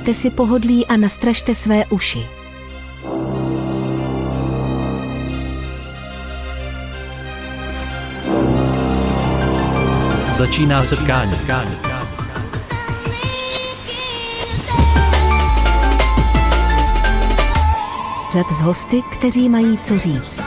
Dejte si pohodlí a nastražte své uši. Začíná setkání. Řad z hosty, kteří mají co říct.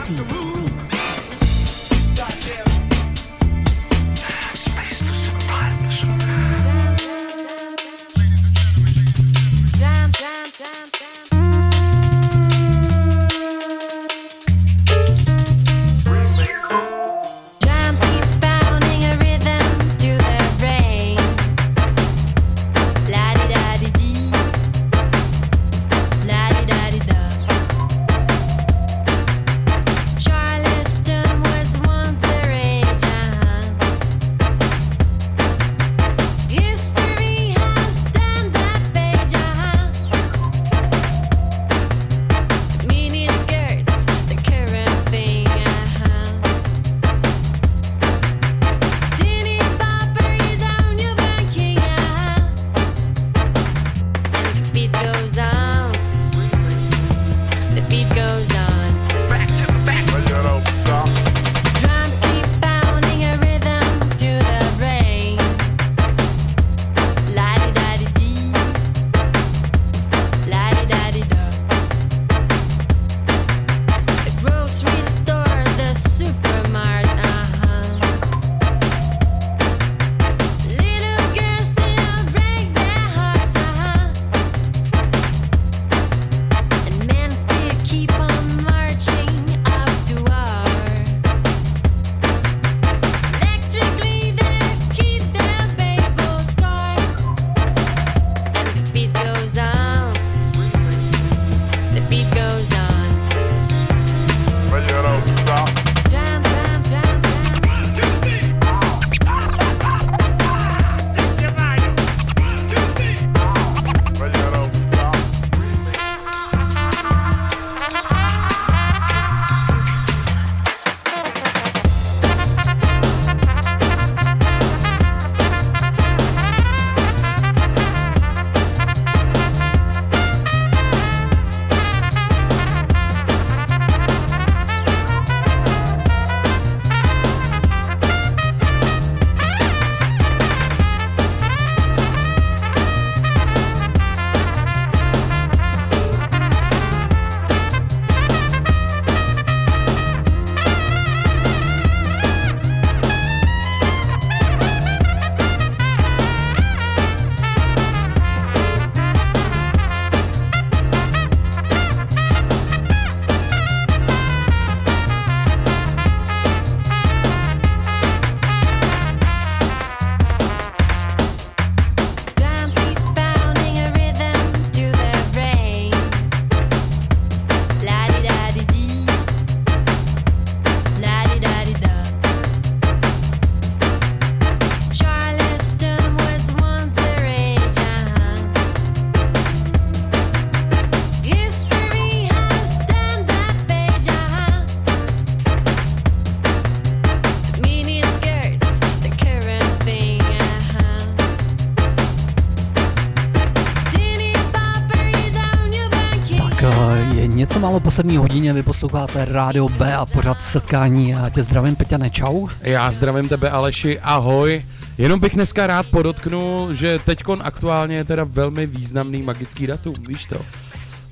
Po 7. hodině vy posloucháte Rádio B a pořád setkání. Já tě zdravím, Peťane, čau. Já zdravím tebe, Aleši, ahoj. Jenom bych dneska rád podotknul, že teďkon aktuálně je teda velmi významný magický datum, víš to?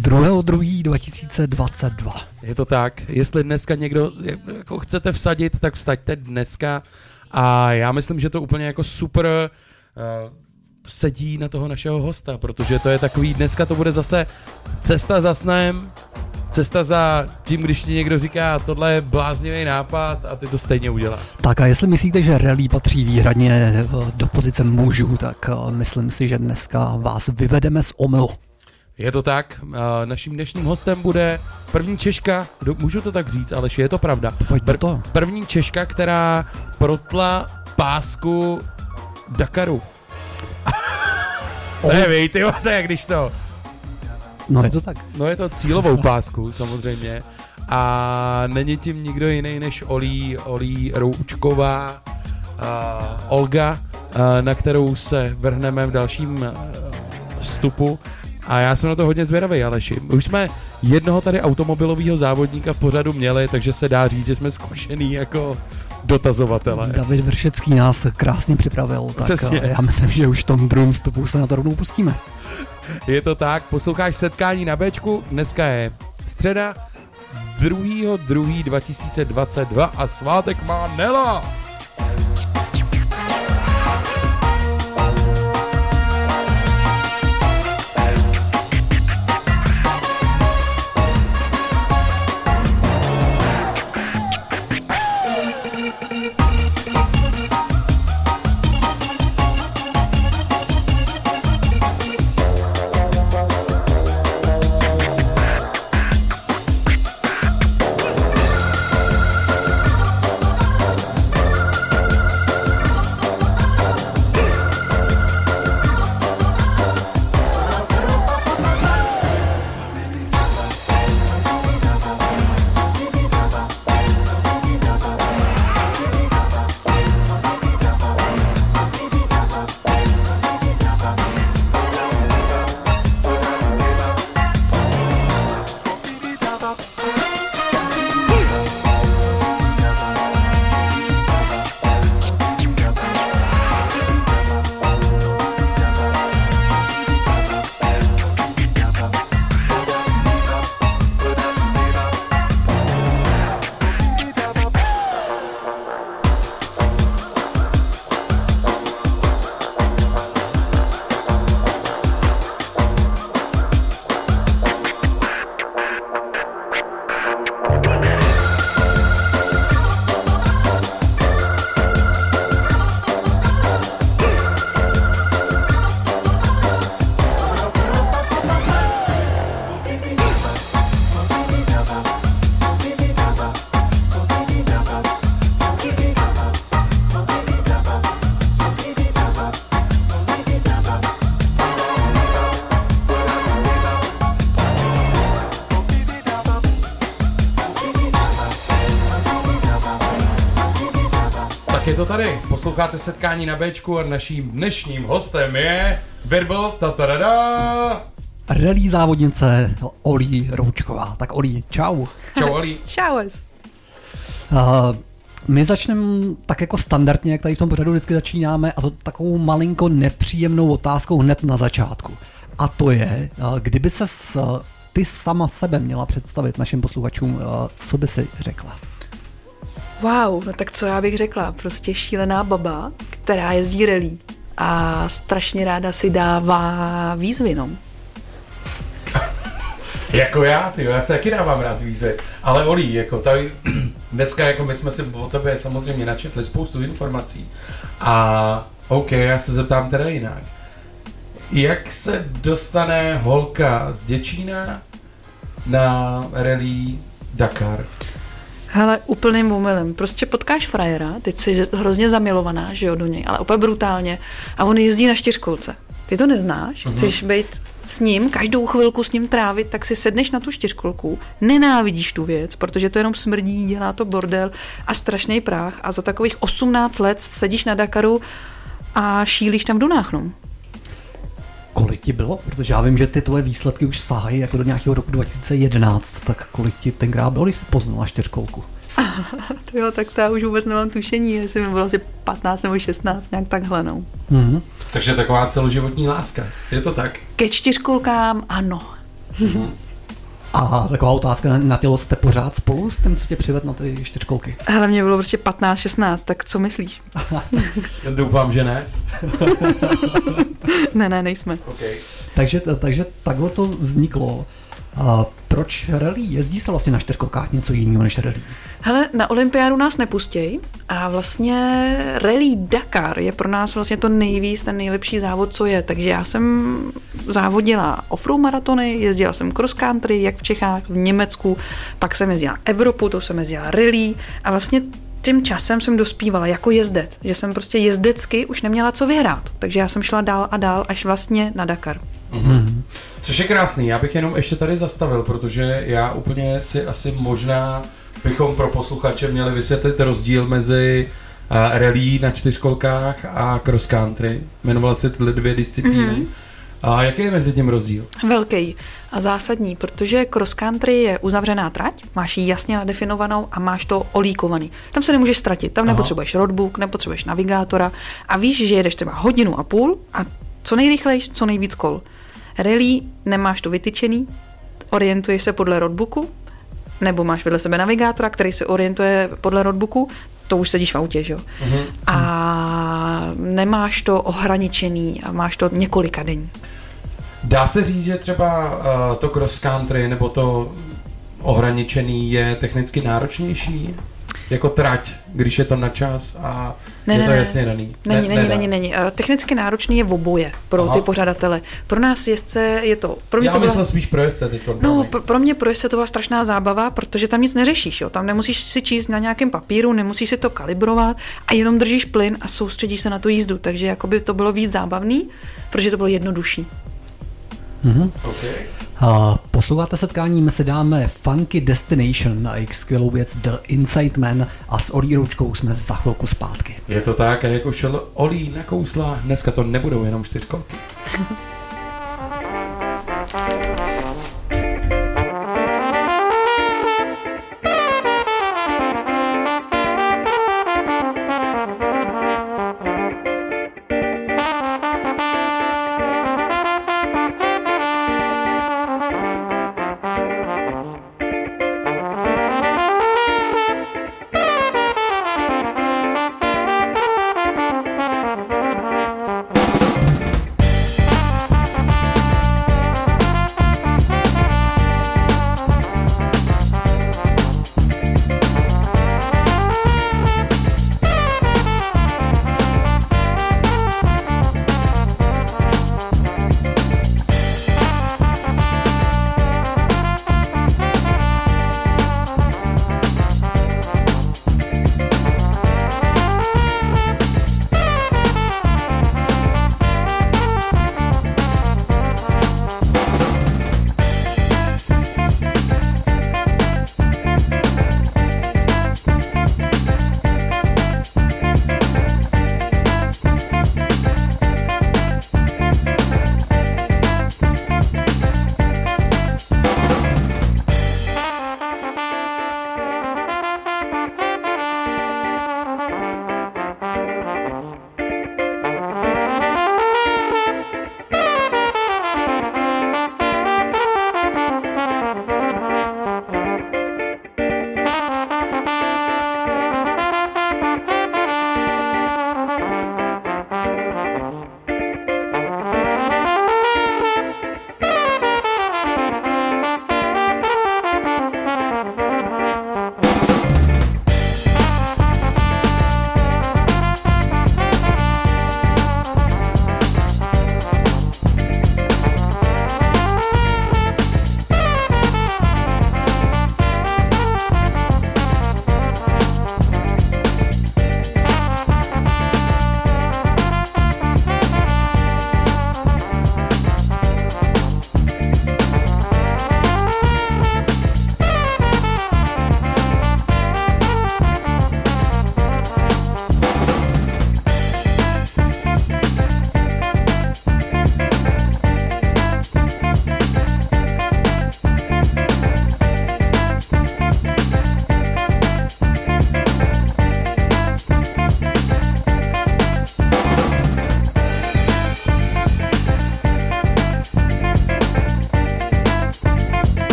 2.2.2022. Je to tak, jestli dneska někdo jako chcete vsadit, tak vsaďte dneska a já myslím, že to úplně jako super sedí na toho našeho hosta, protože to je takový, dneska to bude zase cesta za snem, cesta za tím, když ti někdo říká, tohle je bláznivý nápad a ty to stejně uděláš. Tak a jestli myslíte, že rally patří výhradně do pozice mužů, tak myslím si, že dneska vás vyvedeme z omylu. Je to tak, naším dnešním hostem bude první Češka, můžu to tak říct, Aleši, je to pravda. První Češka, která protla pásku Dakaru. To je, víj, tyjo, to je když to... No je to tak. No je to cílovou pásku samozřejmě a není tím nikdo jiný než Oli Roučková, Olga, na kterou se vrhneme v dalším vstupu. A já jsem na to hodně zvědavý, Aleši. Už jsme jednoho tady automobilového závodníka v pořadu měli, takže se dá říct, že jsme zkušený jako dotazovatele. David Vršecký nás krásně připravil, tak přesně. Já myslím, že už v tom druhém stupu se na to rovnou pustíme. Je to tak, posloucháš Setkání na Bčku, dneska je středa 2.2.2022 a svátek má Nela. Tady posloucháte Setkání na Bčku a naším dnešním hostem je Verbal tatarada. Rally závodnice Oli Roučková. Tak Oli, čau. Čau Oli. Čau. My začneme tak jako standardně, jak tady v tom pořadu vždycky začínáme, a to takovou malinko nepříjemnou otázkou hned na začátku. A to je, kdyby ses ty sama sebe měla představit našim posluchačům, co by si řekla? Wow, no tak co já bych řekla, prostě šílená baba, která jezdí rally a strašně ráda si dává výzvy, no. Jako já, tyjo, já se taky dávám rád výzvy, ale Oli, jako tady, dneska jako my jsme si o tebe samozřejmě načetli spoustu informací a OK, já se zeptám teda jinak. Jak se dostane holka z Děčína na rally Dakar? Hele, úplným omylem. Prostě potkáš frajera, teď jsi hrozně zamilovaná, že jo, do něj, ale úplně brutálně. A on jezdí na čtyřkolce. Ty to neznáš, chceš být s ním, každou chvilku s ním trávit, tak si sedneš na tu čtyřkolku, nenávidíš tu věc, protože to jenom smrdí, dělá to bordel a strašný prach a za takových 18 let sedíš na Dakaru a šílíš tam v dunách, no. Kolik ti bylo? Protože já vím, že ty tvoje výsledky už sahají jako do nějakého roku 2011, tak kolik ti tenkrát bylo, když jsi poznala čtyřkolku? Jo, tak to já už vůbec nemám tušení, jestli mi bylo asi 15 nebo 16, nějak takhle, no. Mm-hmm. Takže taková celoživotní láska, je to tak? Ke čtyřkolkám ano. Mm-hmm. A taková otázka na tělo, jste pořád spolu s tím, co tě přived na ty čtyřkolky? Hele, mě bylo prostě 15, 16, tak co myslíš? Doufám, že ne. Ne, nejsme. Okay. Takže takhle to vzniklo. A proč rally? Jezdí se vlastně na čtyřkolkách něco jiného než rally? Hele, na olympiádu nás nepustěj a vlastně rally Dakar je pro nás vlastně to nejvíc, ten nejlepší závod, co je. Takže já jsem závodila offroad maratony, jezdila jsem cross country, jak v Čechách, v Německu, pak jsem jezdila Evropu, to jsem jezdila rally a vlastně tím časem jsem dospívala jako jezdec, že jsem prostě jezdecky už neměla co vyhrát, takže já jsem šla dál a dál až vlastně na Dakar. Mm-hmm. Což je krásný, já bych jenom ještě tady zastavil, protože já úplně si asi možná bychom pro posluchače měli vysvětlit rozdíl mezi rally na čtyřkolkách a cross country, jmenovala se tyhle dvě disciplíny. Mm-hmm. A jaký je mezi tím rozdíl? Velký a zásadní, protože cross country je uzavřená trať, máš ji jasně nadefinovanou a máš to olíkovaný. Tam se nemůžeš ztratit, tam nepotřebuješ roadbook, nepotřebuješ navigátora a víš, že jedeš třeba 1,5 hodiny a co nejrychlejš, co nejvíc kol. Rally nemáš to vytyčený, orientuješ se podle roadbooku, nebo máš vedle sebe navigátora, který se orientuje podle roadbooku, to už sedíš v autě, že jo? Mm-hmm. A nemáš to ohraničený a máš to několika denní. Dá se říct, že třeba to cross country nebo to ohraničený je technicky náročnější? Jako trať, když je to na čas a je to jasně daný. Není. Technicky náročný je oboje pro ty pořadatele. Pro nás jezdce je to... Já myslím spíš pro jezdce teď. No, pro mě pro jezdce to byla strašná zábava, protože tam nic neřešíš. Jo? Tam nemusíš si číst na nějakém papíru, nemusíš si to kalibrovat a jenom držíš plyn a soustředíš se na tu jízdu. Takže jakoby to bylo víc zábavný, protože to bylo jednodušší. Mhm. Okay. Posloucháte setkání, my se dáme Funky Destination na jejich skvělou věc The Inside Man a s Olí Roučkou jsme za chvilku zpátky. Je to tak, a jako šel Olí na kousla, dneska to nebudou jenom 4 kolky.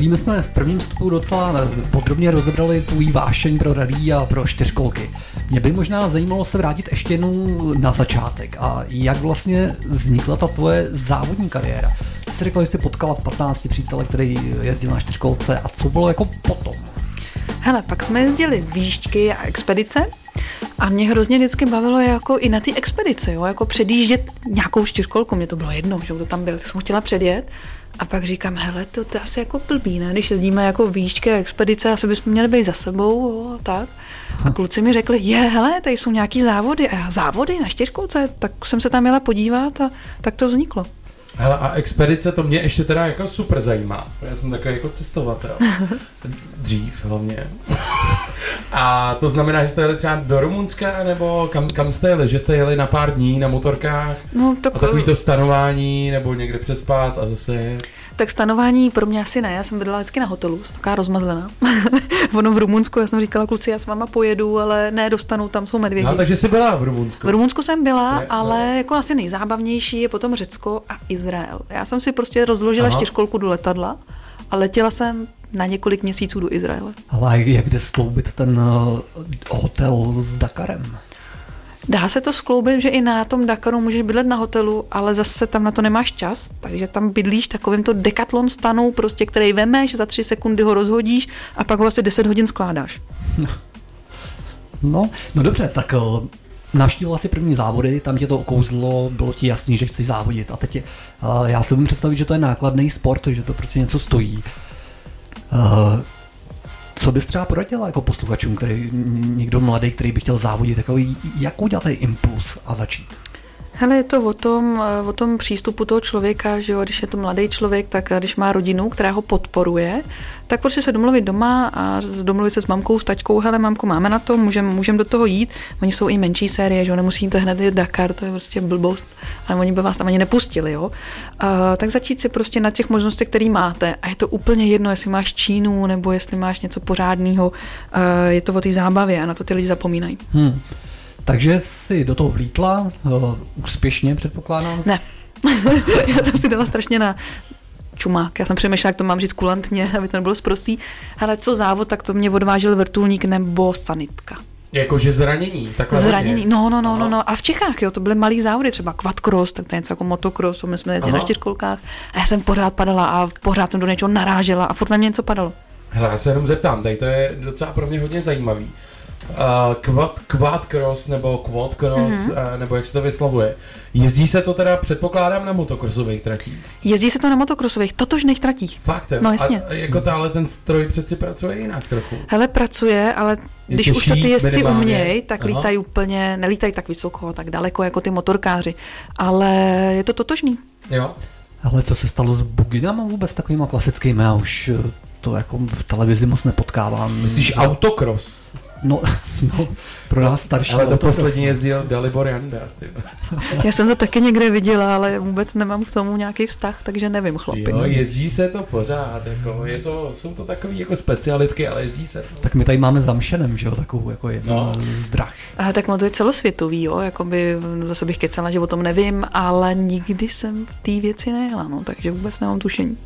víme, jsme v prvním vstupu docela podrobně rozebrali tvůj vášeň pro rally a pro čtyřkolky. Mě by možná zajímalo se vrátit ještě jednou na začátek. A jak vlastně vznikla ta tvoje závodní kariéra? Ty jsi řekla, že jsi potkala v 15 přítele, který jezdil na čtyřkolce, a co bylo jako potom? Hele, pak jsme jezdili výšťky a expedice. A mě hrozně vždycky bavilo jako i na té expedici, jo? Jako předjíždět nějakou čtyřkolku, mě to bylo jedno, že to tam byl, tak jsem chtěla předjet. A pak říkám, hele, to je asi jako blbý, ne? Když jezdíme jako výšky a expedice, asi bychom měli být za sebou, jo, a tak. A kluci mi řekli, hele, tady jsou nějaký závody, a závody na čtyřkolce, tak jsem se tam jela podívat a tak to vzniklo. Hele, a expedice, to mě ještě teda jako super zajímá, já jsem takový jako cestovatel, dřív hlavně. A to znamená, že jste jeli třeba do Rumunska, nebo kam jste jeli, že jste jeli na pár dní na motorkách, no, a takový to stanování, nebo někde přespát a zase... Tak stanování pro mě asi ne, já jsem bydlela vždycky na hotelu, jsem taková rozmazlená. Ono v Rumunsku, já jsem říkala, kluci, já s váma pojedu, ale ne, dostanu, tam jsou medvědi. No, takže jsi byla v Rumunsku. V Rumunsku jsem byla, ne, ale no. Jako asi nejzábavnější je potom Řecko a Izrael. Já jsem si prostě rozložila čtyřkolku do letadla a letěla jsem na několik měsíců do Izraele. Ale jak jde skloubit ten hotel s Dakarem? Dá se to skloubit, že i na tom Dakaru můžeš bydlet na hotelu, ale zase tam na to nemáš čas, takže tam bydlíš takovýmto Decathlon stanu, prostě, který vemeš, za 3 sekundy ho rozhodíš a pak ho asi 10 hodin skládáš. No dobře, tak navštívila si první závody, tam tě to okouzlo, bylo ti jasný, že chceš závodit a teď já si umím představit, že to je nákladný sport, že to prostě něco stojí. Co bys třeba poradila jako posluchačům, někdo mladý, který by chtěl závodit, jak udělat ten impuls a začít? Hele, je to o tom přístupu toho člověka, že jo, když je to mladý člověk, tak když má rodinu, která ho podporuje, tak prostě se domluvit doma a domluvit se s mamkou, s taťkou, hele, mamko, máme na to, můžem do toho jít, oni jsou i menší série, že jo, nemusíte hned jít Dakar, to je prostě blbost, ale oni by vás tam ani nepustili, jo. Tak začít si prostě na těch možnostech, které máte, a je to úplně jedno, jestli máš Čínu, nebo jestli máš něco pořádného, je to o té zábavě a na to ty lidi zapomínají. Takže si do toho vlítla, úspěšně předpokládám? Ne, já jsem si dala strašně na čumák, já jsem přemýšlela, jak to mám říct kulantně, aby to nebylo sprostý, ale co závod, tak to mě odvážil vrtulník nebo sanitka. Jakože zranění, takhle. Zranění, no. A v Čechách, jo, to byly malý závody, třeba quadcross, tak to je něco jako motocross, my jsme jezdili na čtyřkolkách a já jsem pořád padala a pořád jsem do něčeho narážela a furt na mě něco padalo. Hele, já se jenom zeptám, tady to je docela pro mě hodně zajímavý. Quadcross nebo quadcross, nebo jak se to vyslovuje. Jezdí se to teda, předpokládám, na motokrosových tratích. Jezdí se to na motokrosových, totožných tratích. Fakt, no jasně. A jako ale ten stroj přeci pracuje jinak trochu. Hele, pracuje, ale když těžší, už to ty jezdci umějí, tak lítají úplně, nelítají tak vysoko, tak daleko jako ty motorkáři, ale je to totožný. Jo. Ale co se stalo s buginama vůbec takovýma klasickými, já už to jako v televizi moc nepotkávám. Myslíš autokros? No, pro nás starší. Ale to poslední jezdil Dalibor Janda. Já jsem to taky někde viděla, ale vůbec nemám k tomu nějaký vztah, takže nevím, chlapi. Jo, jezdí se to pořád, jako, jsou to takové jako specialitky, ale jezdí se to. Tak my tady máme Zamšenem, že jo, takovou jako jednu z drah. A tak to je celosvětový, jo, jakoby zase bych kecala, že o tom nevím, ale nikdy jsem v té věci nejela, no, takže vůbec nemám tušení.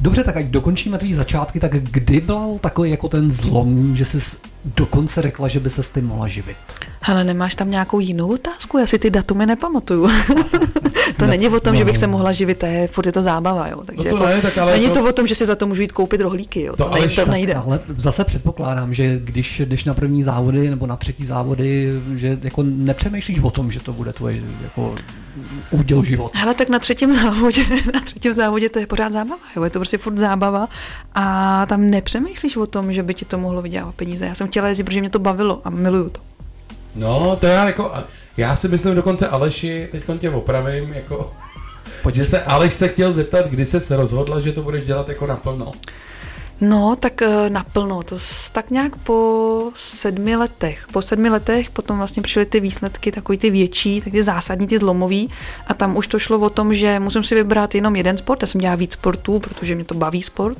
Dobře, tak ať dokončíme tvý začátky, tak kdy byl takový jako ten zlom, že jsi dokonce řekla, že by se s tím mohla živit? Hele, nemáš tam nějakou jinou otázku? Já si ty datumy nepamatuju. To není o tom, že bych se mohla živit, furt je to zábava, jo. Takže no to jako, není to o tom, že si za to můžu jít koupit rohlíky, jo. To nejde. Ale zase předpokládám, že když jdeš na první závody nebo na třetí závody, že jako nepřemýšlíš o tom, že to bude tvoje jako úděl život. Hele, tak na třetím závodě to je pořád zábava, jo. Je to prostě furt zábava a tam nepřemýšlíš o tom, že by ti to mohlo vydělávat peníze. Já jsem chtěla jezdit, protože mě to bavilo a miluju to. No, to já si myslím dokonce, Aleši, teď tě opravím, jako... Pojď se, Aleš se chtěl zeptat, kdy jsi se rozhodla, že to budeš dělat jako naplno. No, tak naplno, to tak nějak po 7 letech. Po 7 letech potom vlastně přišly ty výsledky, takový ty větší, tak ty zásadní, ty zlomový a tam už to šlo o tom, že musím si vybrat jenom jeden sport, já jsem dělala víc sportů, protože mě to baví sport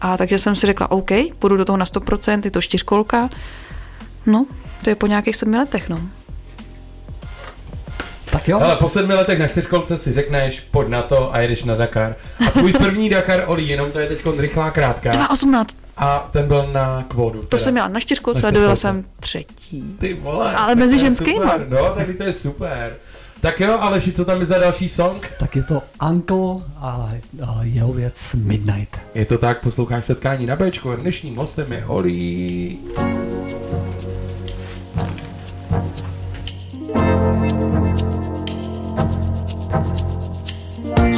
a takže jsem si řekla, OK, půjdu do toho na 100%, je to čtyřkolka, no, to je po nějakých 7 letech, no. Tak Tak jo. Ale po 7 letech na 4kolce si řekneš, pojď na to a jedeš na Dakar. A tvůj první Dakar, Oli, jenom to je teď rychlá krátká. 2018. A ten byl na kvodu. To jsem měla na 4kolce a dojela jsem 3. Ty vole. Ale mezi ženskýma. No, tak to je super. Tak jo, Aleši, co tam je za další song? Tak je to Uncle a jeho věc Midnight. Je to tak, posloucháš Setkání na Bčku. Dnešním hostem je Oli.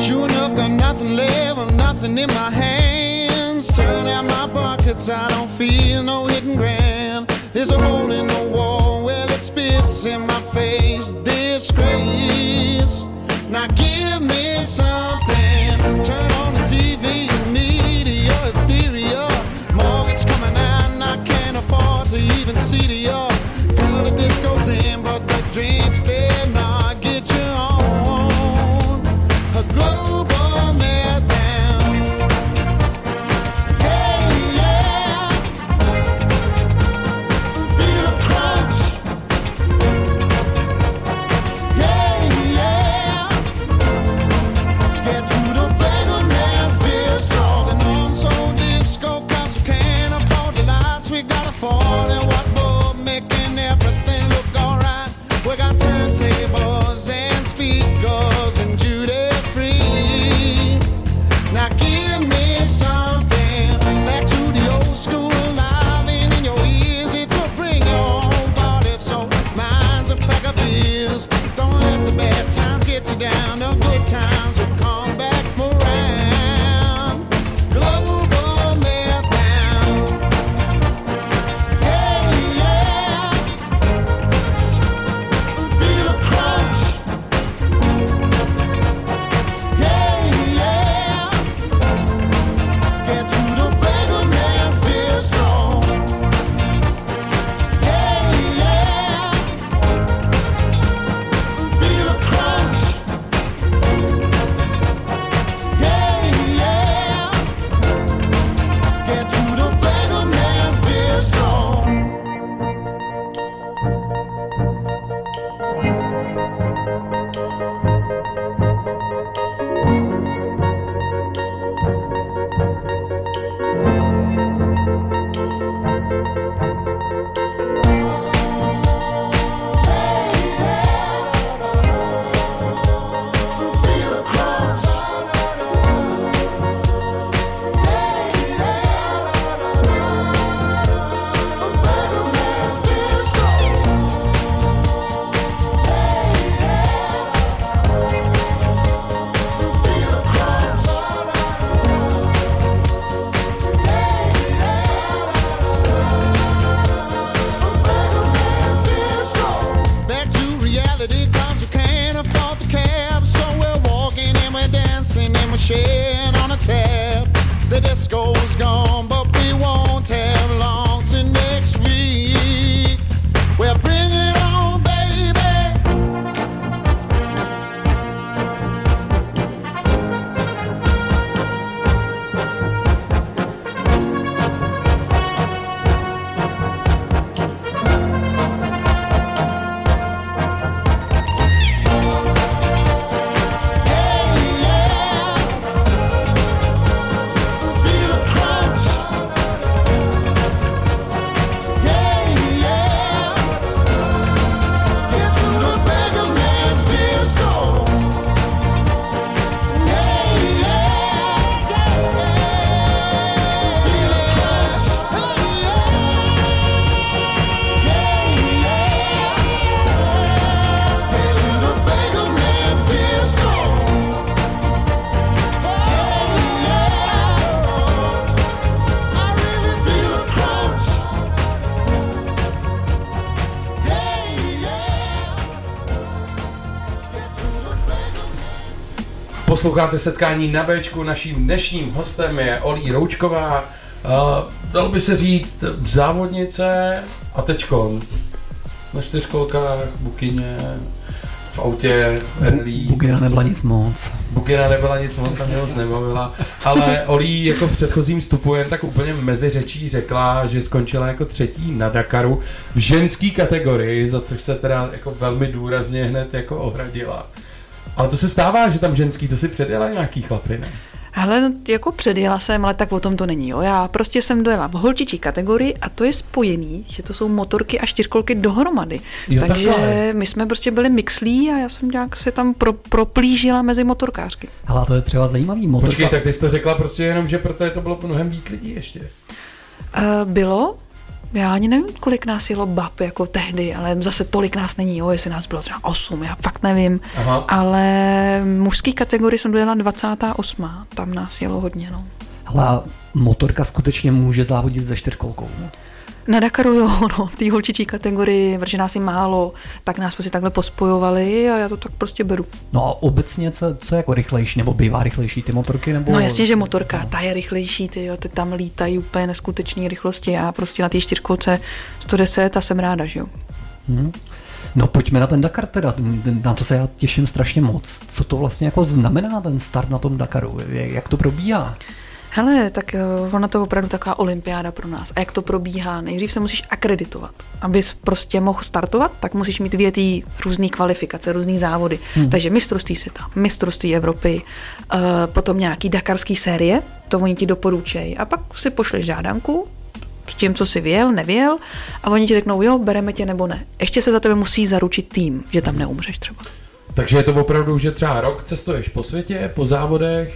Sure enough, got nothing left or nothing in my hands. Turn out my pockets, I don't feel no hidden grand. There's a hole in the wall, well it spits in my face. Disgrace, now give me something. Turn on the TV, media, hysteria. Mortgage coming out and I can't afford to even see the yard. All of this goes in, but the drinks they're not. Get you on a global meltdown. Hey, yeah. Feel a crunch. Hey, yeah. Get to the bagel man's disco. And also disco, cause we can't afford the lights. We gotta afford and what we're making everything look alright. We got turntables and speakers and duty free. Now give me something back to the old school live and in your ears. It will bring your whole body, so mind's a pack of beers. Don't let the bad times get you down. The good times will come back around. Global meltdown. Hey, yeah. Feel a crunch. Hey, yeah. Get to the bagel man's disco. Hey, yeah. Feel a crunch. Hey, yeah. Get to the bagel man's disco. Back to reality, cause we can't afford the cab. So we're walking and we're dancing and we're sharing on a tab. The disco's gone, but we won't have long till next week. Well, bring it on, baby. Hey, yeah. Feel a crunch. Hey, yeah. Get to the bagel man's disco. Hey, yeah. Feel a crunch. Hey, yeah. Hey, yeah. Get to the bagel man's disco. Posloucháte Setkání na Bčku, naším dnešním hostem je Oli Roučková, dal by se říct závodnice a tečko na 4kolkách, bukyně, v autě Elí. Bugina nebyla nic moc. Bugina nebyla nic moc, tam mě moc nebavila. Ale Olí jako v předchozím vstupu jen tak úplně mezi řečí řekla, že skončila jako třetí na Dakaru v ženský kategorii, za což se teda jako velmi důrazně hned jako ohradila. Ale to se stává, že tam ženský, to si předjela nějaký chlapy, ne? Hele, jako předjela jsem, ale tak o tom to není, jo. Já prostě jsem dojela v holčičí kategorii a to je spojený, že to jsou motorky a čtyřkolky dohromady. Jo, takže takhle. My jsme prostě byli mixlí a já jsem nějak se tam proplížila mezi motorkářky. Hele, to je třeba zajímavý motorka. Počkej, tak ty jsi to řekla prostě jenom, že protože to bylo mnohem víc lidí ještě. Bylo? Já ani nevím, kolik nás jelo bab jako tehdy, ale zase tolik nás není, jo, jestli nás bylo třeba 8, já fakt nevím. Aha. Ale v mužský kategorii jsem dojela 28, tam nás jelo hodně, no. Hele, motorka skutečně může závodit ze čtyřkolkou. Na Dakaru jo, no, v té holčičí kategorii, protože nás je málo, tak nás prostě takhle pospojovali a já to tak prostě beru. No a obecně, co je jako rychlejší, nebo bývá rychlejší ty motorky? Nebo... No jasně, že motorka, no. Ta je rychlejší, ty tam lítají úplně neskutečné rychlosti, já prostě na té čtyřkolce 110 a jsem ráda, že jo. No pojďme na ten Dakar teda, na to se já těším strašně moc. Co to vlastně jako znamená ten start na tom Dakaru, jak to probíhá? Hele, tak ona to je opravdu taková olympiáda pro nás. A jak to probíhá? Nejdřív se musíš akreditovat. Abys prostě mohl startovat, tak musíš mít větý různý kvalifikace, různý závody. Takže mistrovství světa, mistrovství Evropy, potom nějaký dakarský série, to oni ti doporučejí. A pak si pošleš žádanku s tím, co jsi vyjel, nevyjel a oni ti řeknou, jo, bereme tě nebo ne. Ještě se za tebe musí zaručit tým, že tam neumřeš třeba. Takže je to opravdu, že třeba rok cestuješ po světě, po závodech,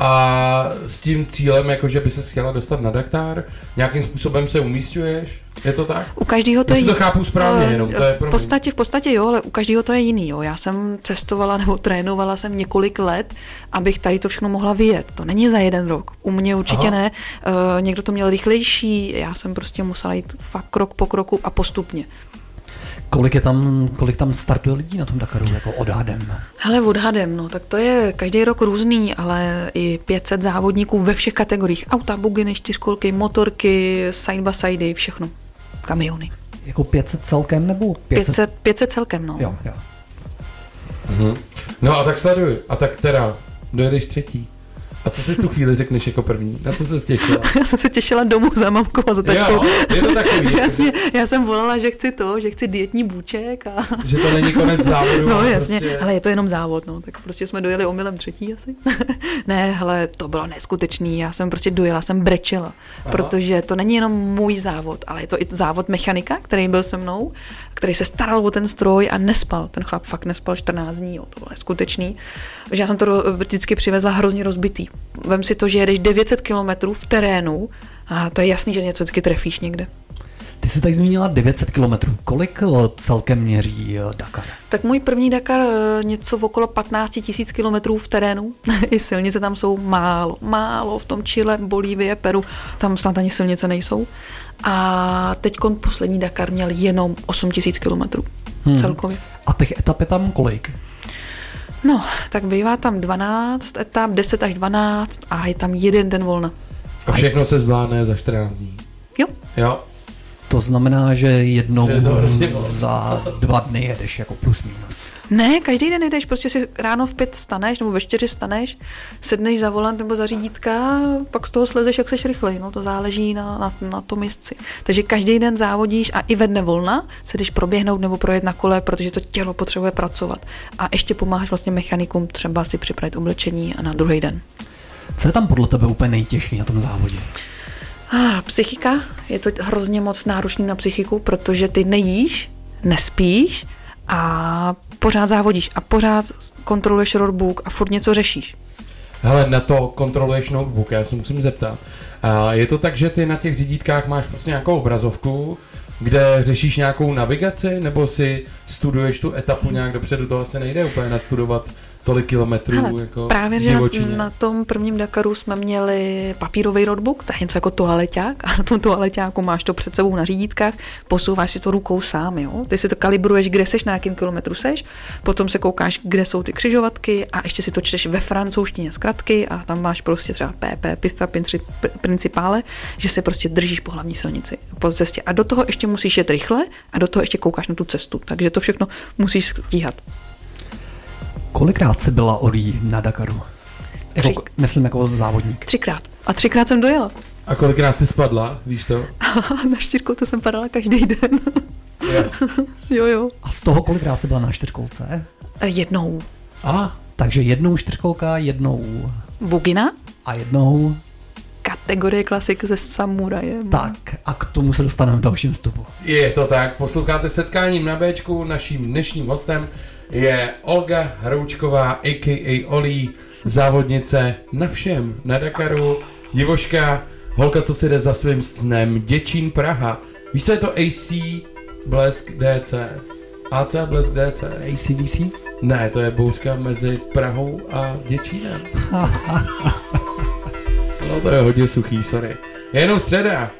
a s tím cílem, jakože by ses chtěla dostat na Dakar, nějakým způsobem se umísťuješ, je to tak? U každého to je jiný. Já si to chápu správně, jenom to je pro mě. V podstatě jo, ale u každého to je jiný, jo. Já jsem cestovala nebo trénovala jsem několik let, abych tady to všechno mohla vyjet. To není za jeden rok, u mě určitě. Aha. Ne. Někdo to měl rychlejší, já jsem prostě musela jít fakt krok po kroku a postupně. Kolik tam startuje lidí na tom Dakaru, jako odhadem? Hele, odhadem, no, tak to je každý rok různý, ale i 500 závodníků ve všech kategoriích. Auta, buginy, čtyřkolky, motorky, side by sidey, všechno. Kamiony. Jako 500 celkem, nebo? 500 celkem, no. Jo. No a tak sleduj. A tak teda, dojedeš třetí. A co si v tu chvíli řekneš jako první? Na co se těšila? Já jsem se těšila domů za mamkou a za taťkou. Jo, je to takový. Jasně, já jsem volala, že chci dietní bůček a... Že to není konec závodu. No jasně, prostě... ale je to jenom závod, no. Tak prostě jsme dojeli omylem třetí asi. Ne, hele, to bylo neskutečný. Já jsem prostě dojela, jsem brečela. Aha. Protože to není jenom můj závod, ale je to i závod mechanika, který byl se mnou, který se staral o ten stroj a nespal. Ten chlap fakt nespal 14 dní, jo. To bylo neskutečný. Já jsem to vždycky přivezla hrozně rozbitý. Vem si to, že jedeš 900 kilometrů v terénu a to je jasný, že něco vždycky trefíš někde. Ty jsi tak zmínila 900 kilometrů. Kolik celkem měří Dakar? Tak můj první Dakar něco okolo 15 000 kilometrů v terénu. I silnice tam jsou málo. V tom Chile, Bolívie, Peru, tam snad ani silnice nejsou. A teďkon poslední Dakar měl jenom 8 000 kilometrů celkově. A těch etap je tam kolik? No, tak bývá tam 12 etap, 10 až 12 a je tam jeden den volna. A všechno se zvládne za 14 dní. Jo. To znamená, že jednou za 2 dny jedeš jako plus minus. Ne, každý den jedeš, prostě si ráno v 5 vstaneš nebo ve 4 vstaneš, sedneš za volant nebo za řídítka, pak z toho slezeš, jak seš rychlej, no to záleží na tom jezdci. Takže každý den závodíš a i ve dne volna se jdeš proběhnout nebo projet na kole, protože to tělo potřebuje pracovat. A ještě pomáháš vlastně mechanikům třeba si připravit oblečení a na druhý den. Co je tam podle tebe úplně nejtěžší na tom závodě? Psychika, je to hrozně moc náročný na psychiku, protože ty nejíš, nespíš a pořád závodíš a pořád kontroluješ roadbook a furt něco řešíš. Hele, na to kontroluješ notebook, já se musím zeptat. Je to tak, že ty na těch řídítkách máš prostě nějakou obrazovku, kde řešíš nějakou navigaci, nebo si studuješ tu etapu nějak dopředu, to asi nejde úplně nastudovat tolik kilometrů. Hele, jako právě, že na tom prvním Dakaru jsme měli papírový roadbook, to je něco jako toaleťák a na tom toaleťáku máš to před sebou na řídítkách, posouváš si to rukou sám, jo? Ty si to kalibruješ, kde seš, na jakém kilometru seš, potom se koukáš, kde jsou ty křižovatky a ještě si to čteš ve francouzštině zkratky a tam máš prostě třeba PP, pista principále, že se prostě držíš po hlavní silnici, po cestě a do toho ještě musíš jet rychle a do toho ještě koukáš na tu cestu, takže to všechno musíš stíhat. Kolikrát jsi byla, Olí, na Dakaru? Myslím jako závodník. 3krát. A 3krát jsem dojela. A kolikrát jsi spadla, víš to? Na 4kolce jsem padala každý den. Jo. A z toho kolikrát jsi byla na 4kolce? Jednou. Takže jednou 4kolka, jednou... Bugina. A jednou... Kategorie klasik se Samurajem. Tak, a k tomu se dostaneme v dalším vstupu. Je to tak, posloucháte Setkáním na Bčku, naším dnešním hostem je Olga Roučková, a.k.a. Olí, závodnice na všem, na Dakaru, divoška, holka, co si jde za svým snem, Děčín, Praha. Víš, co je to AC, Blesk, DC? AC, Blesk, DC? ACDC? Ne, to je bouřka mezi Prahou a Děčínem. No to je hodně suchý, sorry. Je jenom středa.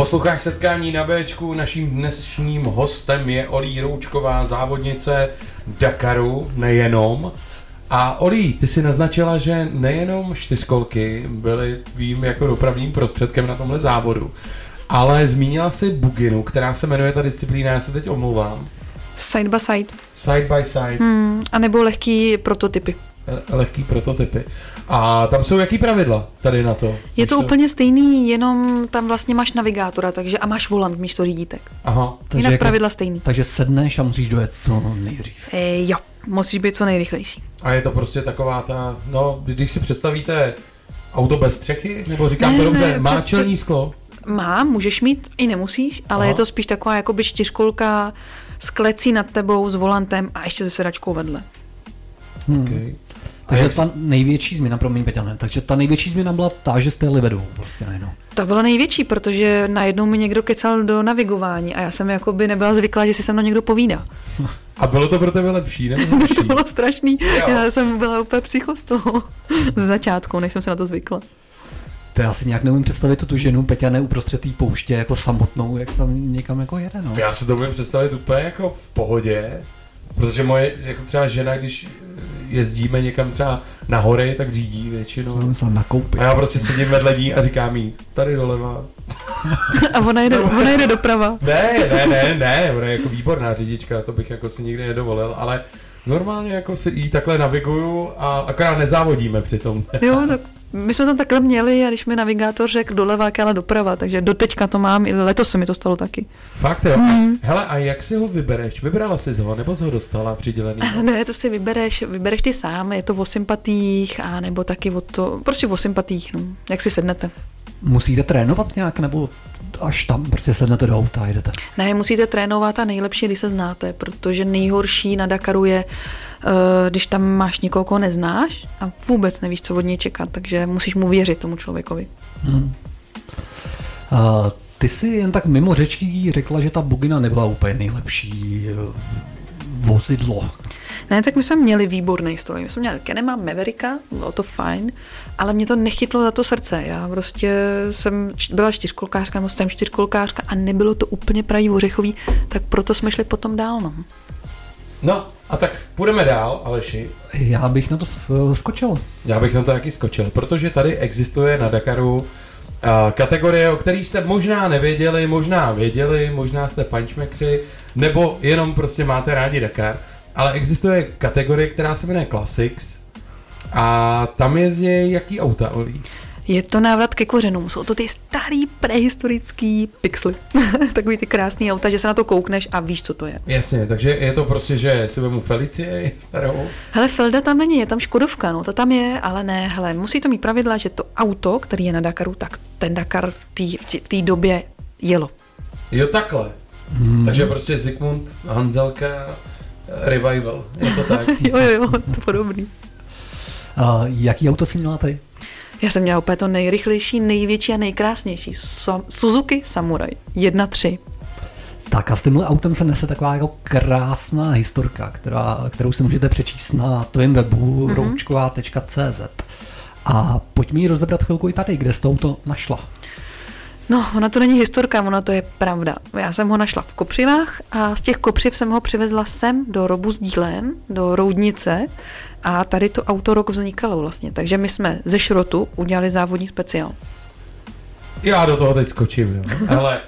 Posloucháš setkání na Bčku, naším dnešním hostem je Oli Roučková, závodnice Dakaru, nejenom. A Oli, ty si naznačila, že nejenom čtyřkolky byly tvým jako dopravním prostředkem na tomhle závodu, ale zmínila si buginu, která se jmenuje ta disciplína, já se teď omlouvám. Side by side. Side by side. A nebo lehký prototypy. Lehký prototypy. A tam jsou jaký pravidla tady na to? Je to úplně stejný, jenom tam vlastně máš navigátora, takže a máš volant místo řídítek. Aha. Jinak jako, pravidla stejný. Takže sedneš a musíš dojet co nejdřív. Jo, musíš být co nejrychlejší. A je to prostě taková ta, no, když si představíte auto bez střechy, nebo říkám to dobře, má čelní sklo? Má, můžeš mít, i nemusíš, ale je to spíš taková jakoby čtyřkolka s klecí nad tebou, s volantem a ještě se sedačkou vedle. Okay. Takže ta největší změna, promiň Peťane, takže ta největší změna byla ta, že jste jeli vedou prostě najednou. Ta byla největší, protože najednou mi někdo kecal do navigování a já jsem jakoby nebyla zvyklá, že si se mnou někdo povídá. A bylo to pro tebe lepší, nebo lepší? To bylo strašný, jo. Já jsem byla úplně psycho z toho, z začátku, než jsem se na to zvykla. To já si nějak neumím představit tu ženu, Peťane, uprostřed té pouště, jako samotnou, jak tam někam jako jede, no. Já si to umím představit úplně jako v pohodě, protože moje, jako třeba žena, když jezdíme někam třeba na hory, tak řídí většinou. A já prostě sedím vedle ní a říkám jí, tady doleva. A ona jde doprava. Ne, ona je jako výborná řidička, to bych jako si nikdy nedovolil, ale normálně jako si jí takhle naviguju a akorát nezávodíme přitom. Jo, tak my jsme tam takhle měli a když mi navigátor řekl doleva, ale doprava, takže doteďka to mám, i letos se mi to stalo taky. Fakt jo? Hele, a jak si ho vybereš? Vybrala jsi ho, nebo jsi ho dostala přidělený? Ne, to si vybereš ty sám, je to o sympatích, a nebo taky o to, prostě o sympatích, no, jak si sednete. Musíte trénovat nějak, nebo až tam prostě sednete do auta a jedete? Ne, musíte trénovat a nejlepší, když se znáte, protože nejhorší na Dakaru je, když tam máš někoho, koho neznáš a vůbec nevíš, co od něj čekat, takže musíš mu věřit, tomu člověkovi. Ty jsi jen tak mimo řečí řekla, že ta bugina nebyla úplně nejlepší vozidlo. Ne, tak my jsme měli výborný stroj. My jsme měli Kenema Mavericka, bylo to fajn, ale mě to nechytlo za to srdce. Já prostě jsem byla čtyřkolkářka, nebo jsem čtyřkolkářka a nebylo to úplně pravý ořechový, tak proto jsme šli potom dál. No a tak půjdeme dál, Aleši. Já bych na to skočil. Já bych na to taky skočil, protože tady existuje na Dakaru kategorie, o který jste možná nevěděli, možná věděli, možná jste fančmekři, nebo jenom prostě máte rádi Dakar, ale existuje kategorie, která se jmenuje Classics a tam jezdí jaký auta, Olí? Je to návrat ke kořenům, jsou to ty starý prehistorický pixely, takový ty krásný auta, že se na to koukneš a víš, co to je. Jasně, takže je to prostě, že si vemu Felicie starou. Hele, Felda tam není, je tam Škodovka, no ta tam je, ale ne, hele, musí to mít pravidla, že to auto, který je na Dakaru, tak ten Dakar v té době jelo. Jo, takhle. Takže prostě Zikmund, Hanzelka, Revival, je to tak. jo, to podobný. A jaký auto jsi měla tady? Já jsem měla opět to nejrychlejší, největší a nejkrásnější. Suzuki Samurai 1.3. Tak a s tímhle autem se nese taková jako krásná historka, kterou si můžete přečíst na tvém webu roučková.cz. A pojďme ji rozebrat chvilku i tady, kde jsi to auto našla. No, ona to není historka, ona to je pravda. Já jsem ho našla v Kopřivách a z těch Kopřiv jsem ho přivezla sem do Robu sdílen, do Roudnice a tady to auto rok vznikalo vlastně. Takže my jsme ze šrotu udělali závodní speciál. Já do toho teď skočím, jo. Ale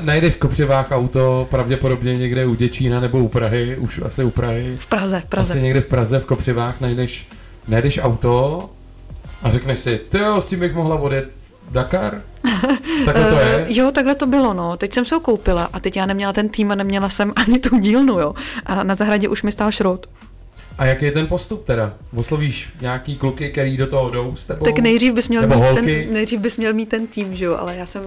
najdeš v Kopřivách auto pravděpodobně někde u Děčína nebo u Prahy, už asi u Prahy. V Praze. Asi někde v Praze v Kopřivách najdeš auto a řekneš si, jo, s tím bych mohla odjet Dakar? Takhle to je? Jo, takhle to bylo, no. Teď jsem se ho koupila a teď já neměla ten tým a neměla jsem ani tu dílnu, jo. A na zahradě už mi stál šrot. A jaký je ten postup teda? Oslovíš nějaký kluky, který do toho jdou s tebou? Tak nejdřív bys měl mít ten tým, že jo, ale já jsem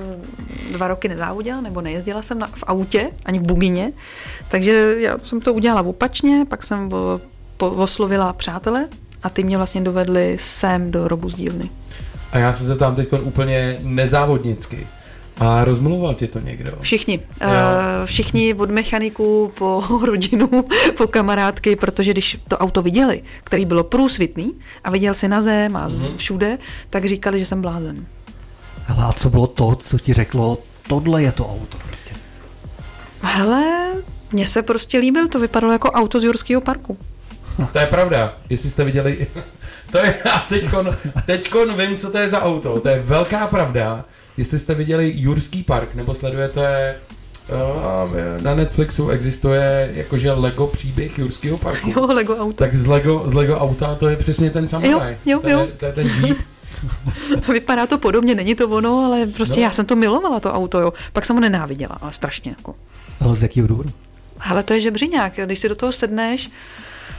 2 roky nezávodila, nebo nejezdila jsem v autě, ani v bugině, takže já jsem to udělala opačně, pak jsem oslovila přátele a ty mě vlastně dovedli sem do Robu sdílny. A já se zeptám teď úplně nezávodnicky. A rozmluval tě to někdo? Všichni od mechaniků po rodinu, po kamarádky, protože když to auto viděli, který bylo průsvitný a viděl si na zem a všude, tak říkali, že jsem blázen. Hele, a co bylo to, co ti řeklo, tohle je to auto prostě. Hele, mně se prostě líbil, to vypadalo jako auto z Jurského parku. To je pravda, jestli jste viděli, to je, a teďkon vím, co to je za auto, to je velká pravda, jestli jste viděli Jurský park, nebo sledujete, na Netflixu existuje jakože Lego příběh Jurského parku. Jo, Lego auto. Tak z Lego auta to je přesně ten Samurai, jo. To je ten Jeep. Vypadá to podobně, není to ono, ale prostě no. Já jsem to milovala, to auto, jo. Pak jsem ho nenáviděla, ale strašně jako. Ale z jakýho důvodu? Ale to je žebřiňák, když si do toho sedneš,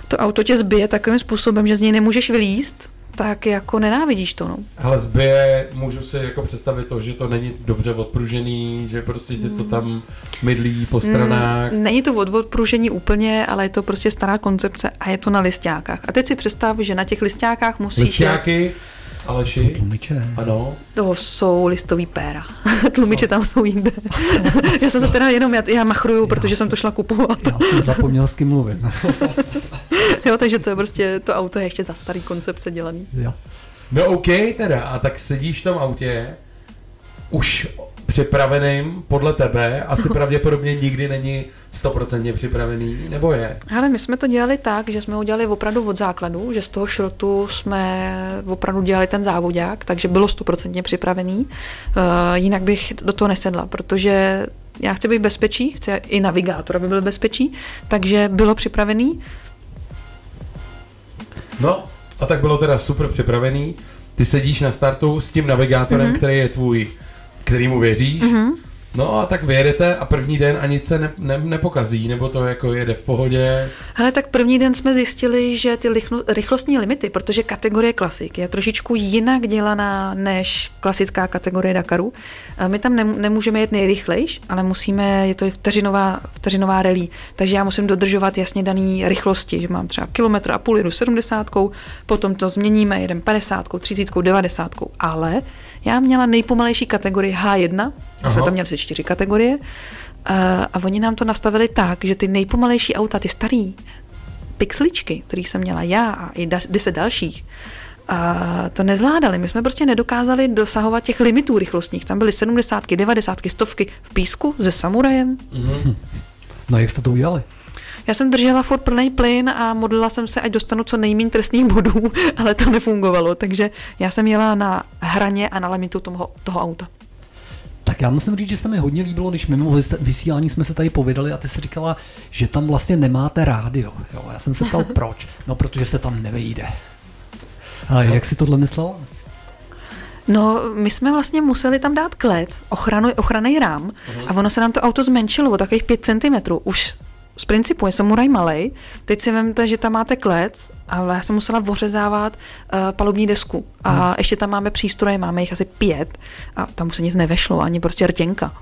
to auto tě zbije takovým způsobem, že z něj nemůžeš vylízt, tak jako nenávidíš to, no. Hele, zbije, můžu si jako představit to, že to není dobře odpružený, že prostě tě to tam mydlí po stranách. Není to odpružení úplně, ale je to prostě stará koncepce a je to na listákách. A teď si představ, že na těch listákách musíš... Listáky? Aleši? Tlumiče. Ano. To jsou listový péra. Tlumiče tam jsou jinde. Já jsem to teda jenom, já machruju, protože jsem to šla kupovat. Já jsem zapomněl, s kým mluvím. Jo, takže to je prostě, to auto je ještě za starý koncepce dělaný. Jo. No OK teda, a tak sedíš v tom autě, už připraveným podle tebe, asi pravděpodobně nikdy není 100% připravený, nebo je? Ale my jsme to dělali tak, že jsme ho dělali opravdu od základu, že z toho šrotu jsme opravdu dělali ten závodák, takže bylo 100% připravený. Jinak bych do toho nesedla, protože já chci být bezpečí, chci i navigátor, aby byl bezpečí, takže bylo připravený. No a tak bylo teda super připravený. Ty sedíš na startu s tím navigátorem, který je tvůj, kterýmu věříš. No a tak vyjedete a první den a nic se nepokazí, nebo to jako jede v pohodě? Hele, tak první den jsme zjistili, že ty rychlostní limity, protože kategorie klasik je trošičku jinak dělaná než klasická kategorie Dakaru. My tam nemůžeme jet nejrychlejš, ale musíme, je to vteřinová rally, takže já musím dodržovat jasně daný rychlosti, že mám třeba 1,5 km, jedu 70, potom to změníme, jedem 50, 30, 90, ale já měla nejpomalejší kategorii H1, jsme tam měli 4 kategorie a oni nám to nastavili tak, že ty nejpomalejší auta, ty starý pixličky, který jsem měla já a i 10 dalších, to nezvládali. My jsme prostě nedokázali dosahovat těch limitů rychlostních. Tam byly 70, 90, 100 v písku se Samurajem. No jak jste to udělali? Já jsem držela furt plný plyn a modlila jsem se, ať dostanu co nejméně trestných bodů, ale to nefungovalo, takže já jsem jela na hraně a na limitu toho auta. Tak já musím říct, že se mi hodně líbilo, když mimo vysílání jsme se tady povídali a ty jsi říkala, že tam vlastně nemáte rádio. Jo, já jsem se ptal, proč? No, protože se tam nevejde. A jak si tohle myslela? No, my jsme vlastně museli tam dát klec, ochranný rám a ono se nám to auto zmenšilo o takových 5 cm už. Z principu je Samuraj malej, teď si vemte, že tam máte klec, ale já jsem musela ořezávat palubní desku a ještě tam máme přístroje, máme jich asi 5 a tam už se nic nevešlo, ani prostě rtěnka.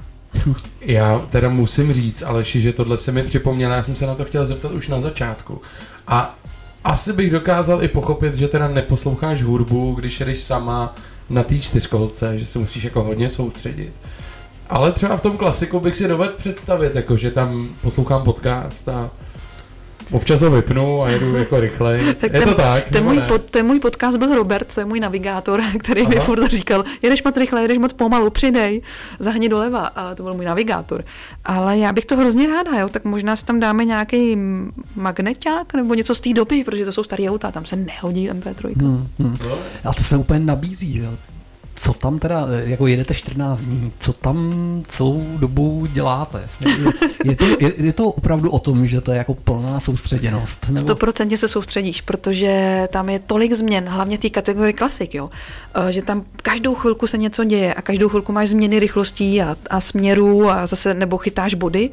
Já teda musím říct, Aleši, že tohle se mi připomněla, já jsem se na to chtěla zeptat už na začátku a asi bych dokázal i pochopit, že teda neposloucháš hudbu, když jedeš sama na té čtyřkolce, že se musíš jako hodně soustředit. Ale třeba v tom klasiku bych si dovedl představit, jako, že tam poslouchám podcast a občas ho vypnu a jedu jako rychleji. Je to tak? Ten můj podcast byl Robert, to je můj navigátor, který mi furt říkal, jedeš moc rychle, jedeš moc pomalu, přidej, zahni doleva. A to byl můj navigátor. Ale já bych to hrozně ráda, jo? Tak možná si tam dáme nějaký magneťák nebo něco z té doby, protože to jsou staré auta, tam se nehodí MP3. A to se úplně nabízí, jo. Co tam teda, jako jedete 14 dní, co tam celou dobu děláte? Je to opravdu o tom, že to je jako plná soustředěnost? 100% se soustředíš, protože tam je tolik změn, hlavně v té kategorii klasik, jo, že tam každou chvilku se něco děje a každou chvilku máš změny rychlostí a směru a zase nebo chytáš body.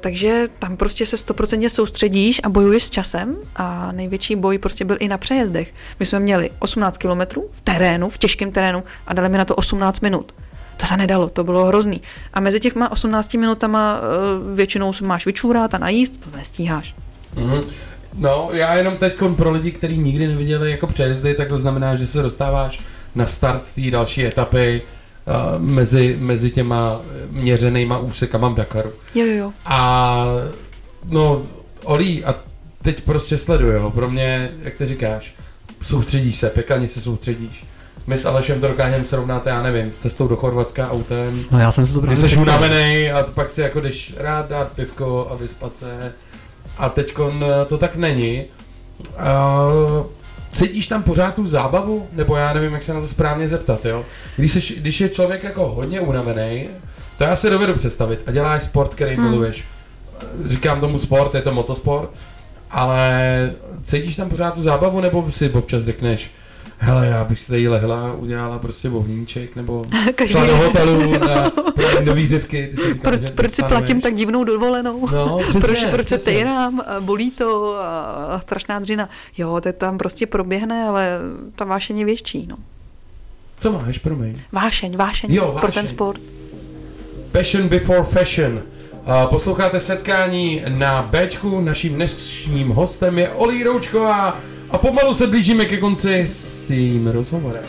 Takže tam prostě se 100% soustředíš a bojuješ s časem a největší boj prostě byl i na přejezdech. My jsme měli 18 kilometrů v terénu, v těžkém terénu a dali mi na to 18 minut. To se nedalo, to bylo hrozný. A mezi těchma 18 minutama většinou máš vyčůrat a najíst, to nestíháš. No, já jenom teď pro lidi, kteří nikdy neviděli jako přejezdy, tak to znamená, že se dostáváš na start té další etapy mezi těma měřenýma úsekama v Dakaru. Jo. A no, Olí, a teď prostě sleduju, pro mě, jak ty říkáš, soustředíš se, pěkně se soustředíš. My s Alešem Dorkáněm srovnáte, já nevím, s cestou do Chorvatska autem. No já jsem se to právě. Jsi unavenej a pak si jako jdeš rád dát pivko a vyspat se. A teďkon to tak není. Cítíš tam pořád tu zábavu? Nebo já nevím, jak se na to správně zeptat, jo? Když je člověk jako hodně unavený, to já si dovedu představit. A děláš sport, který miluješ. Říkám tomu sport, je to motosport. Ale cítíš tam pořád tu zábavu, nebo si občas řekneš, hele, já bych si tady lehla, udělala prostě bovníček, nebo šla do hotelu na nový řivky. Proč si platím tak divnou dovolenou? No, přesně, proč se týrám, bolí to a strašná dřina. Jo, to tam prostě proběhne, ale ta vášeň je větší, no. Co máš, promiň? Vášeň, jo, vášeň pro ten sport. Passion before fashion. Posloucháte Setkání na Bčku, naším dnešním hostem je Oli Roučková a pomalu se blížíme ke konci s jejím rozhovorem.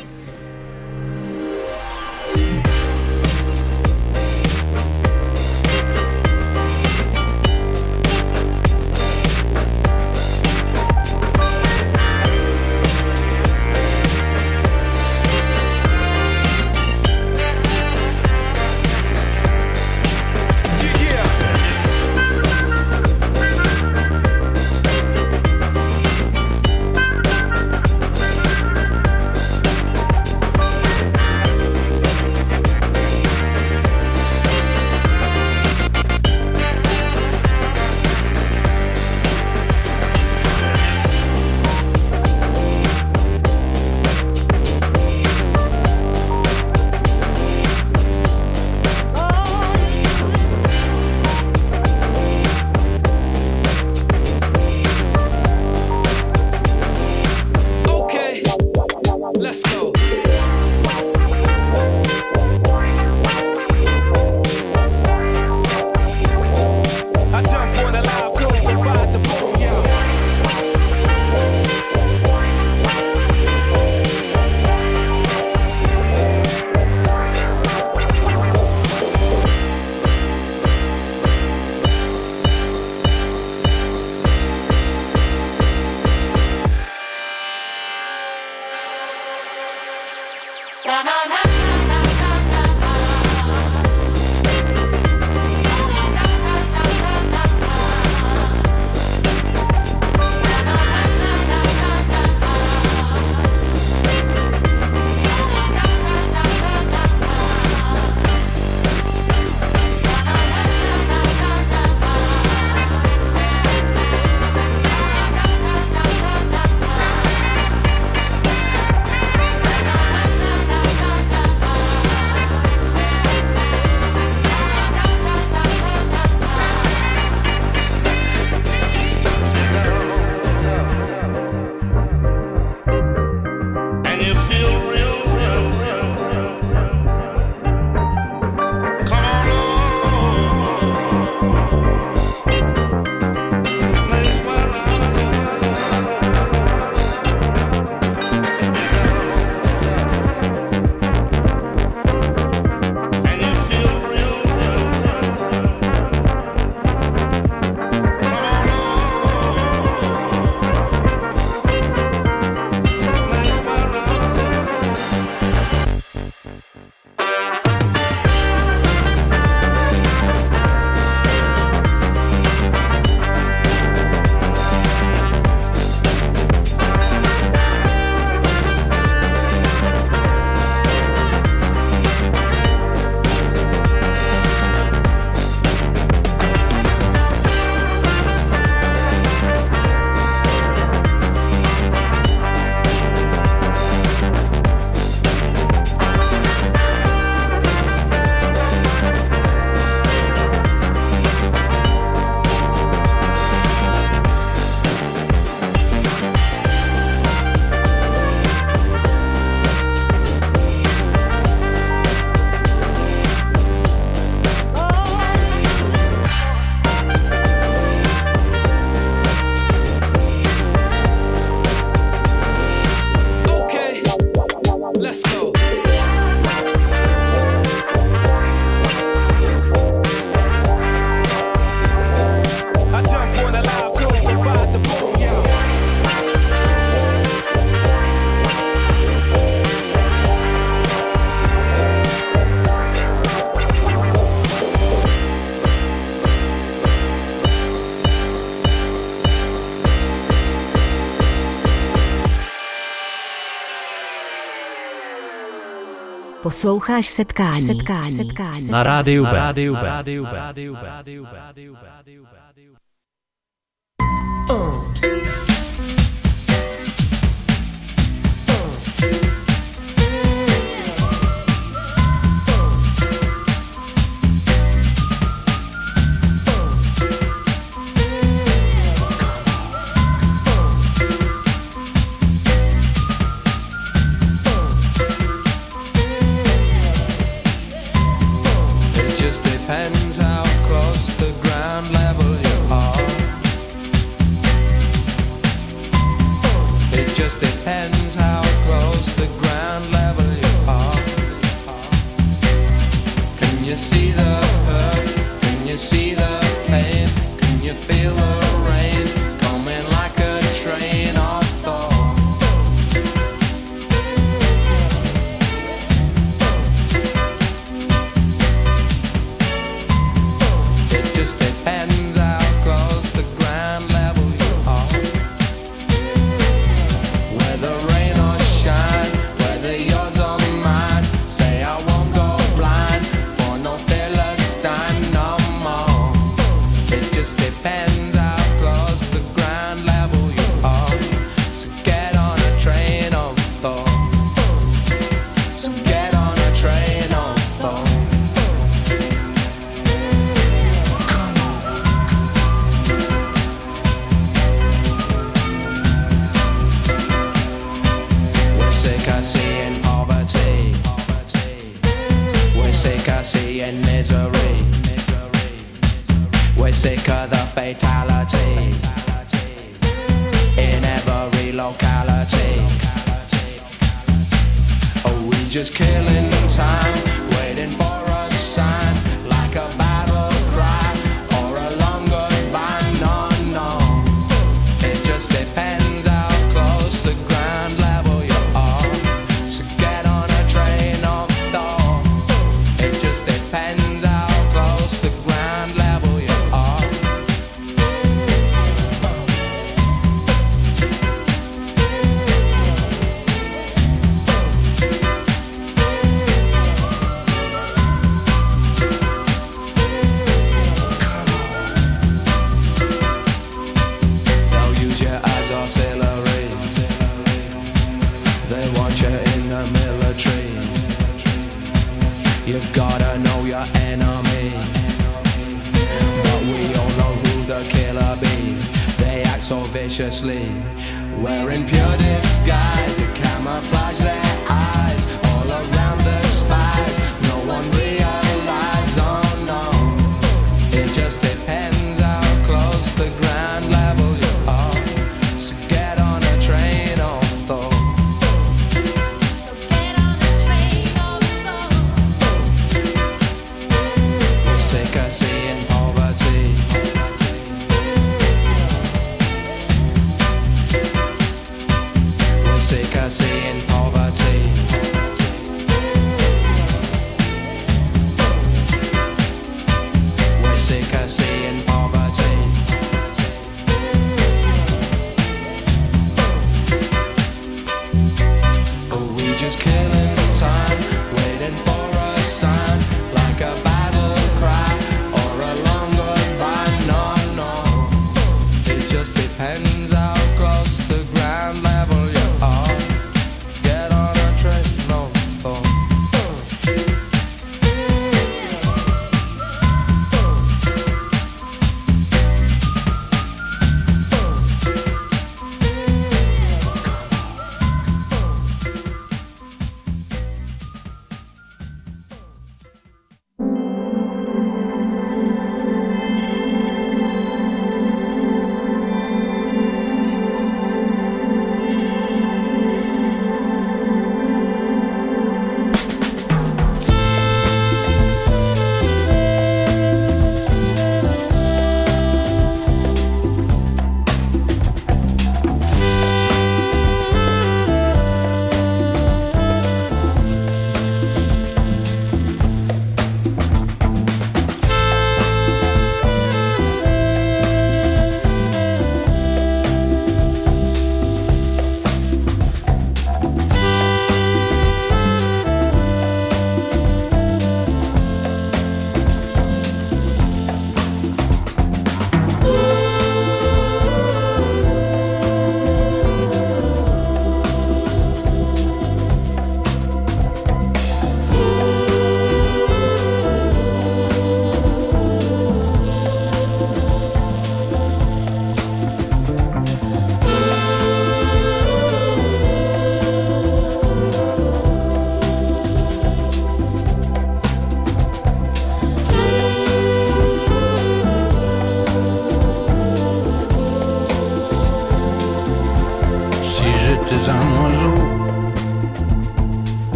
Posloucháš setkání. Na Rádiu B. Sick, I see in poverty.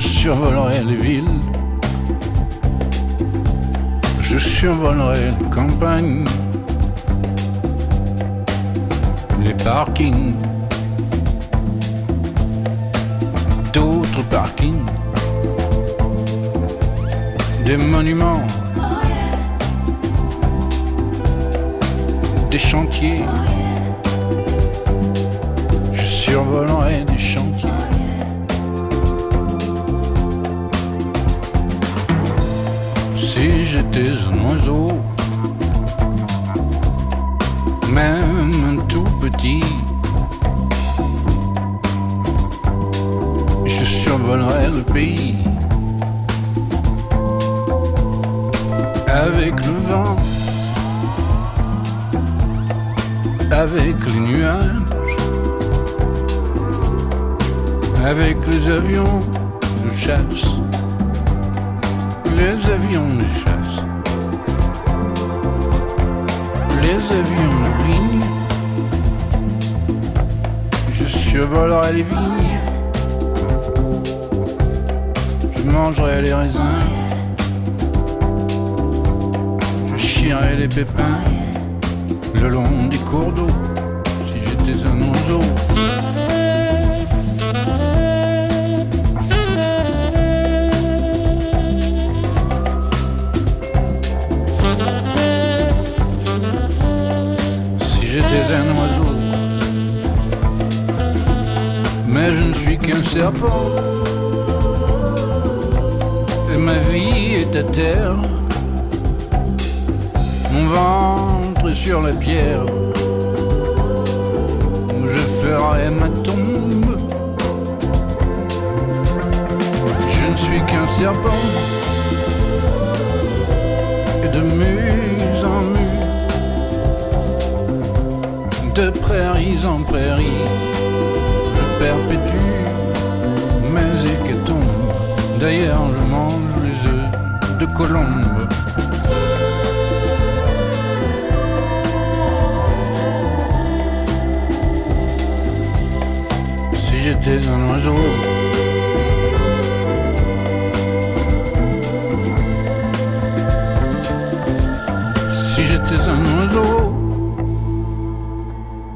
survolerai les villes, je survolerai les campagnes, les parkings, d'autres parkings, des monuments, des chantiers. Je survolerai des chantiers. Si j'étais un oiseau, même un tout petit, je survolerais le pays avec le vent, avec les nuages, avec les avions de chasse, les avions de chasse, les avions de ligne. Je survolerai les vignes, je mangerai les raisins, je chierai les pépins le long des cours d'eau, si j'étais un oiseau. Si j'étais un oiseau, mais je ne suis qu'un serpent, et ma vie est à terre, mon vent sur la pierre, je ferai ma tombe. Je ne suis qu'un serpent, et de muse en muse, de prairies en prairies, je perpétue mes hécatombes. D'ailleurs, je mange les œufs de colombe. J'étais un oiseau, si j'étais un oiseau,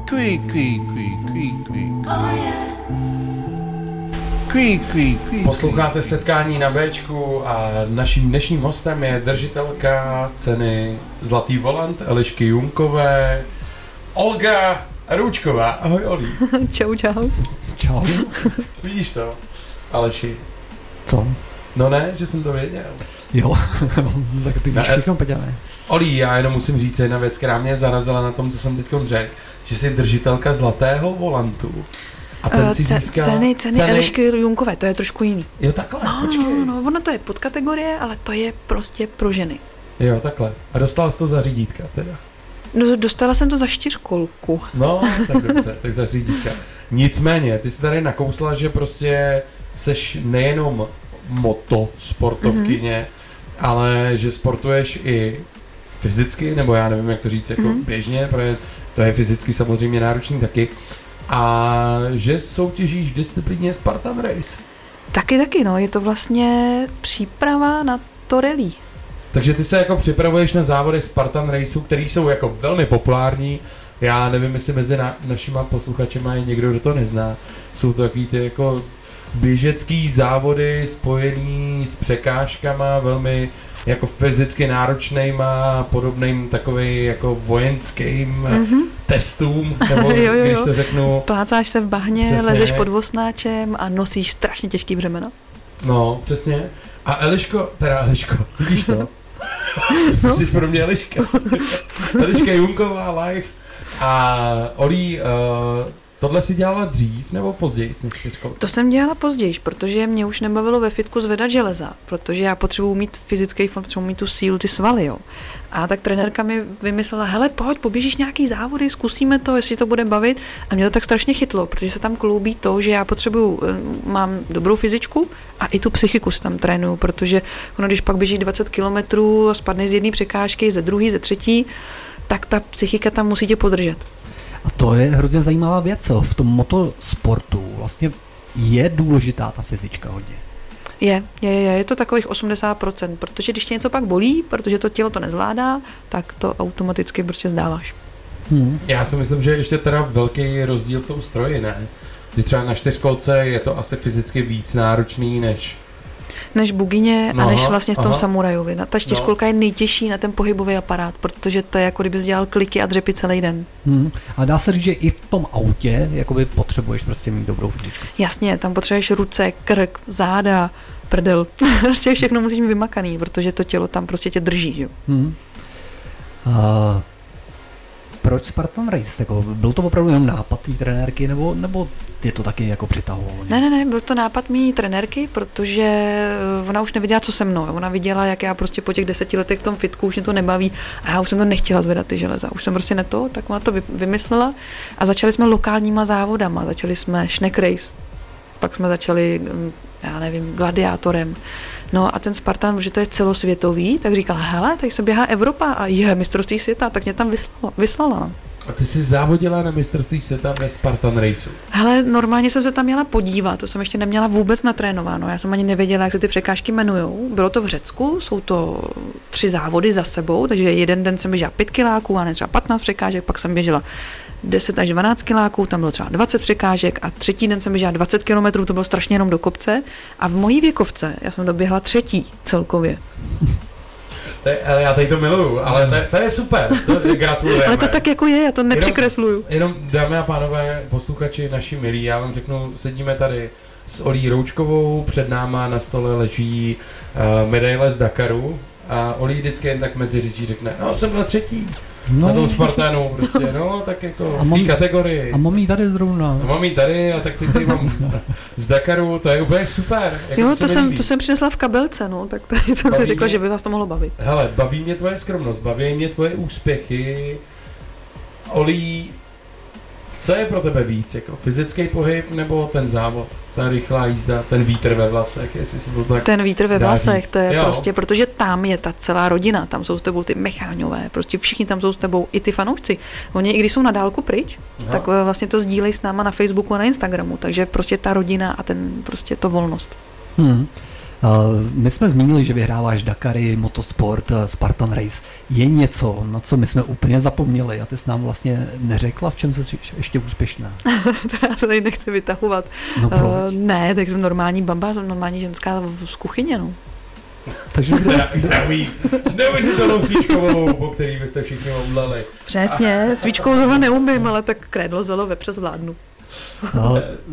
cui cui cui cui cui. Cui cui cui. Posloucháte Setkání na Bčku a naším dnešním hostem je držitelka ceny Zlatý volant Elišky Junkové, Olga Roučková. Ahoj Oli. Čau čau. Čau. Vidíš to, Aleši? Co? No ne, že jsem to věděl. Jo, tak ty víš všechno, Peťané. Oli, já jenom musím říct jedna věc, která mě zarazila na tom, co jsem teď řekl, že jsi držitelka Zlatého volantu. A ten si získal... Ceny Elišky Junkové, to je trošku jiný. Jo, takhle, počkej. No, ono to je podkategorie, ale to je prostě pro ženy. Jo, takhle. A dostala jsi to za řídítka teda? No, dostala jsem to za 4kolku. No, tak dobře, tak za řídítka. Nicméně, ty jsi tady nakousla, že prostě seš nejenom motosportovkyně, ale že sportuješ i fyzicky, nebo já nevím, jak to říct, jako běžně, protože to je fyzicky samozřejmě náročný taky, a že soutěžíš v disciplíně Spartan Race. Taky, no, je to vlastně příprava na to rally. Takže ty se jako připravuješ na závodech Spartan Raceů, který jsou jako velmi populární. Já nevím, jestli mezi našima posluchačema je někdo, kdo to nezná. Jsou to takový ty jako běžecký závody spojený s překážkama, velmi jako fyzicky náročnejma, podobným takovej jako vojenským testům, nebo když to řeknu. Plácáš se v bahně, přesně. Lezeš pod vosnáčem a nosíš strašně těžký břemeno. No, přesně. A Eliško, vidíš to? No. Jsi pro mě Eliška. Eliška Junková live. A Oli, tohle si dělala dřív nebo později? To jsem dělala později, protože mě už nebavilo ve fitku zvedat železa, protože já potřebuji mít fyzický form, potřebuji mít tu sílu, ty svaly, jo. A tak trenérka mi vymyslela, hele, pojď, poběžíš nějaký závody, zkusíme to, jestli to bude bavit. A mě to tak strašně chytlo, protože se tam kloubí to, že já potřebuju, mám dobrou fyzičku a i tu psychiku si tam trénuju, protože ono, když pak běží 20 kilometrů a spadne z jedné překážky, ze druhé, ze třetí, tak ta psychika tam musí tě podržet. A to je hrozně zajímavá věc, v tom motosportu vlastně je důležitá ta fyzička hodně. Je to takových 80%, protože když tě něco pak bolí, protože to tělo to nezvládá, tak to automaticky prostě vzdáváš. Já si myslím, že ještě teda velký rozdíl v tom stroji, ne? Když třeba na čtyřkolce je to asi fyzicky víc náročný než bugině a než vlastně v tom samurajovi. Ta čtyřkolka je nejtěžší na ten pohybový aparát, protože to je jako kdyby jsi dělal kliky a dřepy celý den. A dá se říct, že i v tom autě jakoby potřebuješ prostě mít dobrou fyzičku. Jasně, tam potřebuješ ruce, krk, záda, prdel. Prostě všechno musíš mít vymakaný, protože to tělo tam prostě tě drží, že jo. Proč Spartan Race? Byl to opravdu jenom nápad té trenérky, nebo je to taky jako přitahovalo? Ne, byl to nápad mý trenérky, protože ona už neviděla, co se mnou. Ona viděla, jak já prostě po těch 10 letech v tom fitku už mě to nebaví a já už jsem to nechtěla zvedat ty železa. Už jsem prostě tak ona to vymyslela a začali jsme lokálníma závodama. Začali jsme Schneck Race, pak jsme začali, já nevím, Gladiátorem. No a ten Spartan, protože to je celosvětový, tak říkala, hele, tady se běhá Evropa a je mistrovství světa, tak mě tam vyslala. A ty jsi závodila na mistrovství světa ve Spartan Raceu? Hele, normálně jsem se tam měla podívat, to jsem ještě neměla vůbec natrénováno, já jsem ani nevěděla, jak se ty překážky jmenujou. Bylo to v Řecku, jsou to 3 závody za sebou, takže jeden den jsem běžela 5 kiláků a ne třeba 15 překážek, pak jsem běžela 10 až 12 kiláků, tam bylo třeba 20 překážek a třetí den jsem běžela 20 kilometrů, to bylo strašně jenom do kopce a v mojí věkovce já jsem doběhla 3. celkově. Ale já tady to miluju, ale to je super, to gratulujeme. Ale to tak jako je, já to nepřikresluju. Jenom dámy a pánové, posluchači naši milí, já vám řeknu, sedíme tady s Olí Roučkovou, před náma na stole leží medaile z Dakaru a Olí vždycky jen tak mezi řečí řekne, jsem byla 3. Na tom Spartanu prostě, tak jako v té kategorii. A mám jí tady zrovna. A mám jí tady, a tak ty tady mám z Dakaru, to je úplně super. Jako jo, to jsem přinesla v kabelce, tak tady jsem si řekla, že by vás to mohlo bavit. Hele, baví mě tvoje skromnost, baví mě tvoje úspěchy. Olí, co je pro tebe víc, jako fyzický pohyb nebo ten závod? Ta rychlá jízda, ten vítr ve vlasech, jestli si to tak ten vítr ve vlasech, to je prostě, protože tam je ta celá rodina, tam jsou s tebou ty mecháňové, prostě všichni tam jsou s tebou, i ty fanoušci. Oni, i když jsou na dálku pryč, tak vlastně to sdílejí s náma na Facebooku a na Instagramu, takže prostě ta rodina a ten prostě to volnost. My jsme zmínili, že vyhráváš Dakary, motosport, Spartan Race. Je něco, na co my jsme úplně zapomněli a ty jsi nám vlastně neřekla, v čem jsi ještě úspěšná? To já se tady nechci vytahovat. Ne, tak jsem normální bamba, jsem normální ženská z kuchyně, Takže neumíte tohle svíčkovou, po který byste všichni omdlali. Přesně, svíčkovou zrovna neumím, ale tak krédlo zelo vepře zvládnu.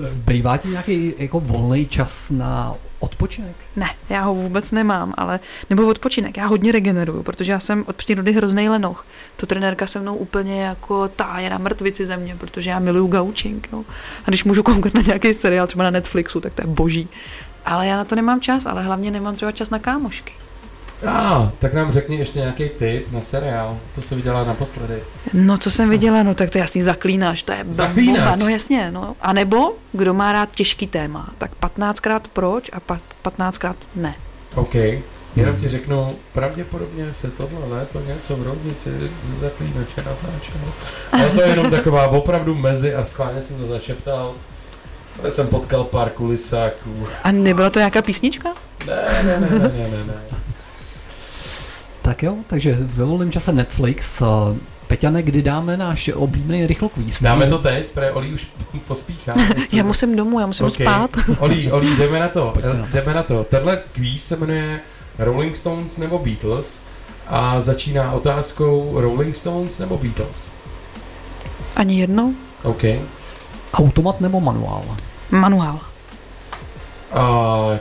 Zbývá ti nějaký jako volný čas na odpočinek? Ne, já ho vůbec nemám, nebo odpočinek, já hodně regeneruju, protože já jsem od přírody hroznej lenoch. To trenérka se mnou úplně jako táje na mrtvici ze mě, protože já miluju gaučing, A když můžu koukat na nějaký seriál, třeba na Netflixu, tak to je boží. Ale já na to nemám čas, ale hlavně nemám třeba čas na kámošky. Tak nám řekni ještě nějaký tip na seriál, co jsi viděla naposledy. Co jsem viděla, tak to je jasný Zaklínač, to je bomba, jasně, A nebo, kdo má rád těžký téma, tak 15krát proč a 15krát ne. OK, jenom ti řeknu, pravděpodobně se tohle léto něco v Roudnici Zaklínače natáčelo. Ale to je jenom taková opravdu mezi a schválně jsem to zašeptal. Tady jsem potkal pár kulisáků. A nebyla to nějaká písnička? Ne. Tak jo, takže ve volném čase Netflix. Peťane, kdy dáme náš oblíbený rychlokvíz? Dáme to teď, protože Olí už pospíchá. Já musím domů, já musím spát. Olí, jdeme na to. Jdeme na to. Tenhle kvíz se jmenuje Rolling Stones nebo Beatles a začíná otázkou Rolling Stones nebo Beatles? Ani jednou. OK. Automat nebo manuál? Manuál.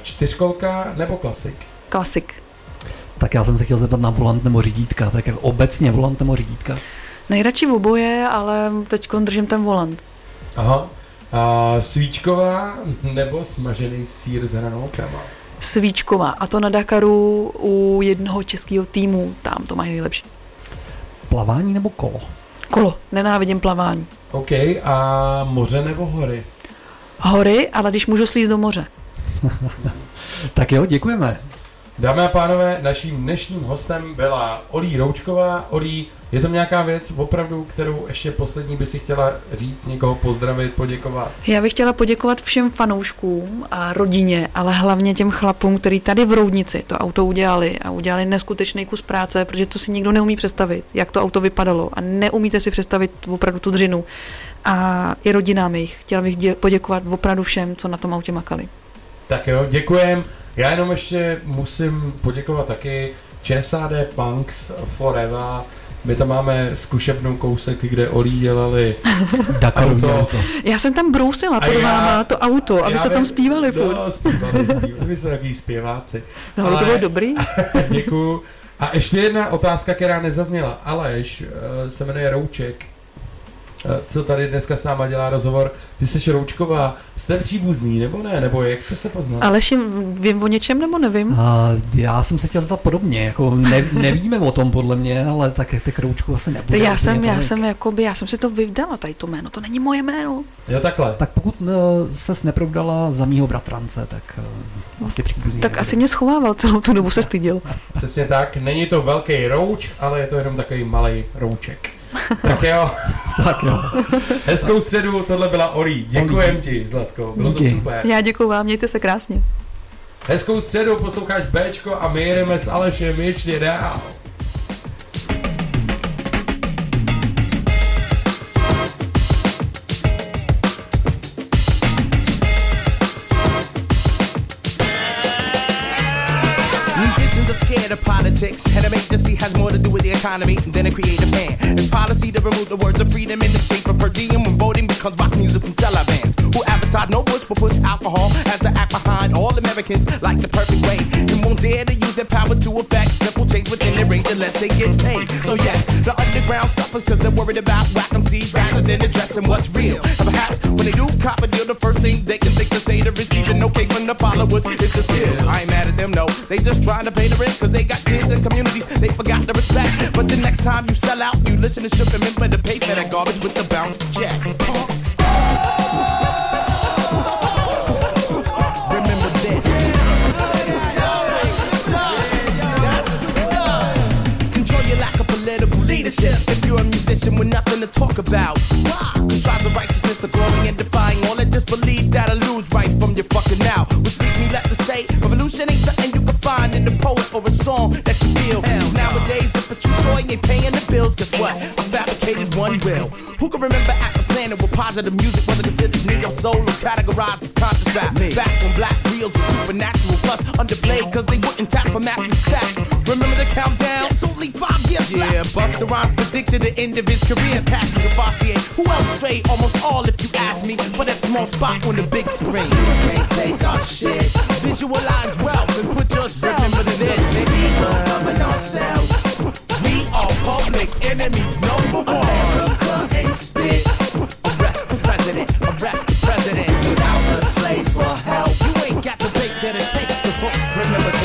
Čtyřkolka nebo klasik? Klasik. Tak já jsem se chtěl zeptat na volant nebo řídítka, tak obecně volant nebo řídítka? Nejradši oboje, ale teď držím ten volant. Svíčková nebo smažený sýr s hranolkama? Svíčková, a to na Dakaru u jednoho českého týmu, tam to mají nejlepší. Plavání nebo kolo? Kolo, nenávidím plavání. OK, a moře nebo hory? Hory, ale když můžu slízt do moře. Tak jo, děkujeme. Dámy a pánové, naším dnešním hostem byla Olí Roučková. Olí, Je tam nějaká věc opravdu, kterou ještě poslední by si chtěla říct, někoho pozdravit, poděkovat? Já bych chtěla poděkovat všem fanouškům a rodině, ale hlavně těm chlapům, kteří tady v Roudnici to auto udělali a udělali neskutečný kus práce, protože to si nikdo neumí představit, jak to auto vypadalo a neumíte si představit opravdu tu dřinu. A i rodinám jich. Chtěla bych poděkovat opravdu všem, co na tom autě makali. Tak jo, děkujem. Já jenom ještě musím poděkovat taky ČSAD Punks Forever. My tam máme zkušebnou kousek, kde Oli dělali auto. Já jsem tam brousila, podobávala to auto, abyste tam zpívali furt. No, zpívali, my jsme takový zpěváci. No, ale to bylo dobrý. Děkuju. A ještě jedna otázka, která nezazněla. Aleš se jmenuje Rouček, co tady dneska s náma dělá rozhovor. Ty jsi Roučková, jste příbuzný nebo ne? Nebo jak jste se poznali? Aleš, vím o něčem nebo nevím? Já jsem se chtěl zeptat podobně, jako nevíme o tom podle mě, ale tak Roučku asi nebude. Já jsem si to vyvdala, tady to jméno, to není moje jméno. Jo, takhle. Tak pokud ses neprovdala za mýho bratrance, tak asi příbuzný. Tak nebude. Asi mě schovával, celou tu dobu se styděl. Přesně tak, není to velký rouč, ale je to jenom takový malý rouček. Tak jo. Hezkou středu, tohle byla Oli. Děkujem ti, Zlatko, bylo to super. Já děkuju vám, mějte se krásně. Hezkou středu, posloucháš Bčko a my jedeme s Alešem ještě dál. Scared of politics, head of agency has more to do with the economy than a creative hand. It's policy to remove the words of freedom in the shape of per diem when voting becomes rock music from sellout bands who advertise no push but push alcohol as the act behind all Americans like the perfect way. You won't dare to use their power to affect simple change within their range unless they get paid. So yes, the underground suffers because they're worried about whack MCs rather than addressing what's real. And perhaps when they do cop a deal, the first thing they can think to say to receiving no cake from the followers is the skill. I ain't mad at them, no. They just trying to pay the rent. Cause they got kids and communities, they forgot the respect. But the next time you sell out, you listen to Ship and remember to pay for that garbage with the bounce check. Remember this. That's what's up. Control your lack of political leadership. If you're a musician with nothing to talk about, cause tribes of righteousness are growing and defying all that disbelief that eludes right from your fucking now. Which leaves me left to say, revolution ain't something you can find in the poet or a song that you feel. Cause nowadays, if what you saw ain't paying the bills, guess what? I fabricated one will. Who can remember at the planet where positive music wasn't considered neo-soul or categorized as conscious rap? Back when black reels were supernatural, plus underplayed cause they wouldn't tap for massive stats. Remember the countdown? That's only 5 years left. Yeah, Busta Rhymes predicted the end of his career. Passion Cavassier, who else strayed? Almost all if you ask me, for that small spot on the big screen. You can't take our shit. Visualize wealth and put your remember this, we don't govern ourselves. We are public enemies number one. America ain't spit. Arrest the president, arrest the president. Without the slaves for help, you ain't got the bait that it takes to vote. Remember that.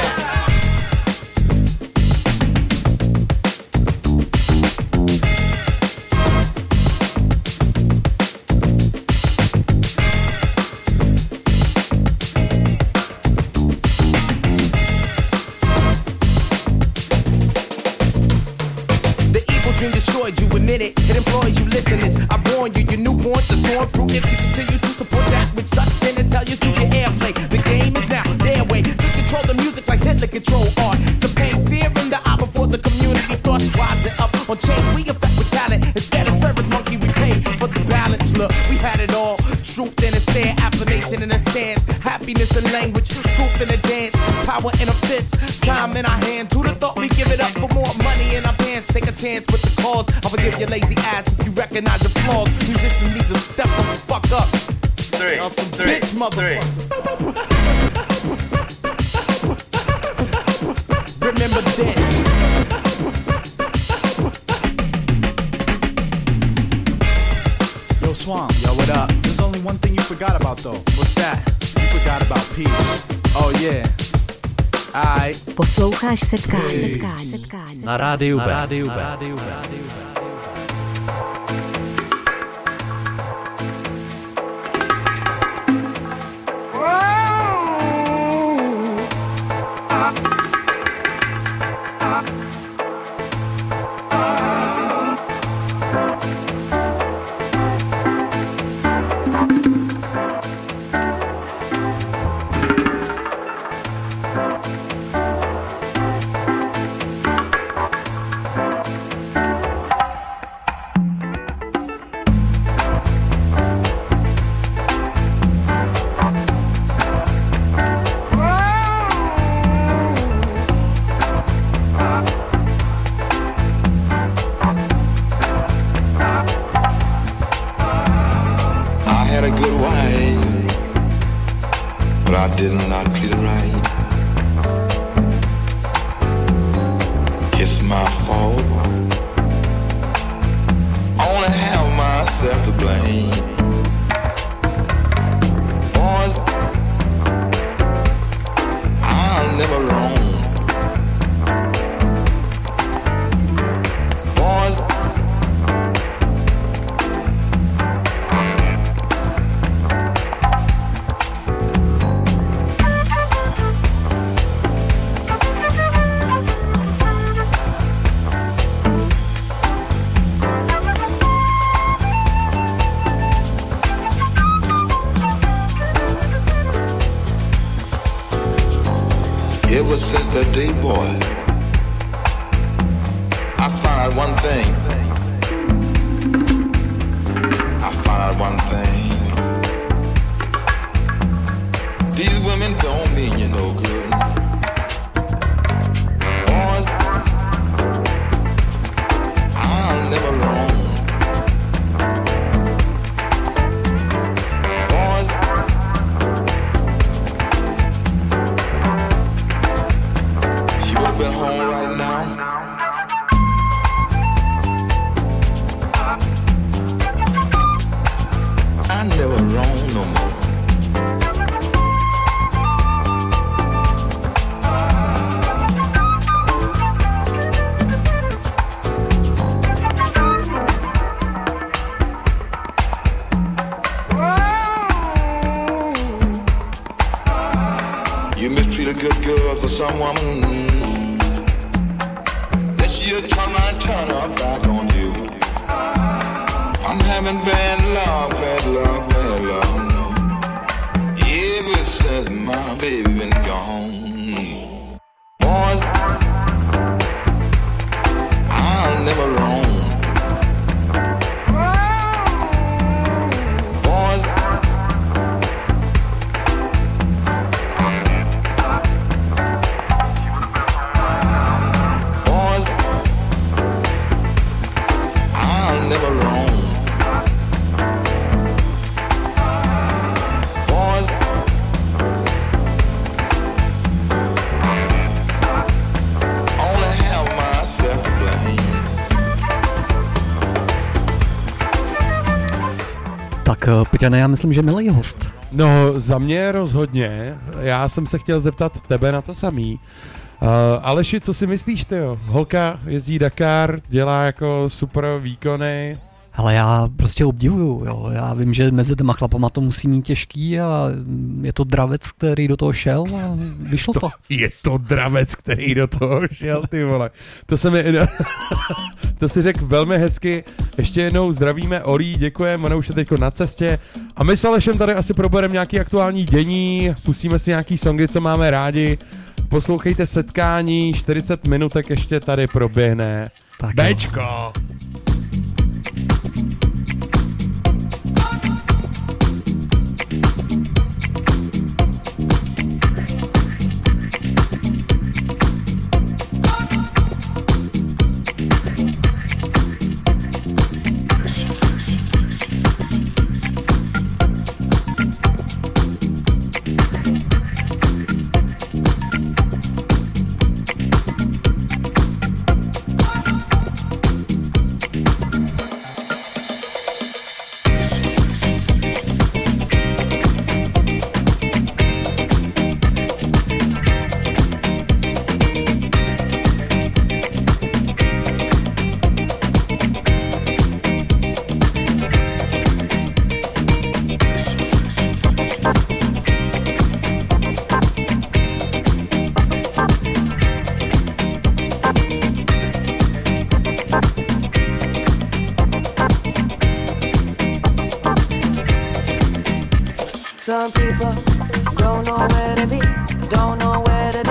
You admit it, it employs you listeners. I warn you, your newborns are torn through. If you continue to support that which sucks, then it tell you to get airplay. The game is now their way to control the music like Hitler control art. To paint fear in the eye before the community starts rising up on change. We affect with talent instead of service monkey. We pay for the balance. Look, we had it all. Truth in a stare, affirmation in a stance, happiness in language, proof in a dance, power in a fist, time in our hands. Who'd have thought we give it up for more money in our pants? Take a chance with the cause. I forgive your lazy ass if you recognize the flaws. Musicians need to step the fuck up. Three, on some three, bitch motherfucker. Remember this. Swamp. Yo, what up? There's only one thing you forgot about though. What's that? You forgot about peace. Oh yeah. Alright. Posloucháš setkání. Na rádiu B. Peťane, já myslím, že milý host. No, za mě rozhodně. Já jsem se chtěl zeptat tebe na to samý. Aleši, co si myslíš ty, jo? Holka jezdí Dakar, dělá jako super výkony. Ale já prostě obdivuju, jo. Já vím, že mezi těma chlapama to musí mít těžký a je to dravec, který do toho šel a vyšlo to. Je to dravec, který do toho šel, ty vole. To se mi... To si řekl velmi hezky. Ještě jednou zdravíme Oli, děkujeme, ona už je teď na cestě. A my s Alešem tady asi probereme nějaký aktuální dění, pustíme si nějaký songy, co máme rádi. Poslouchejte setkání, 40 minutek ještě tady proběhne. Tak Bčko! Jo. Some people don't know where to be, don't know where to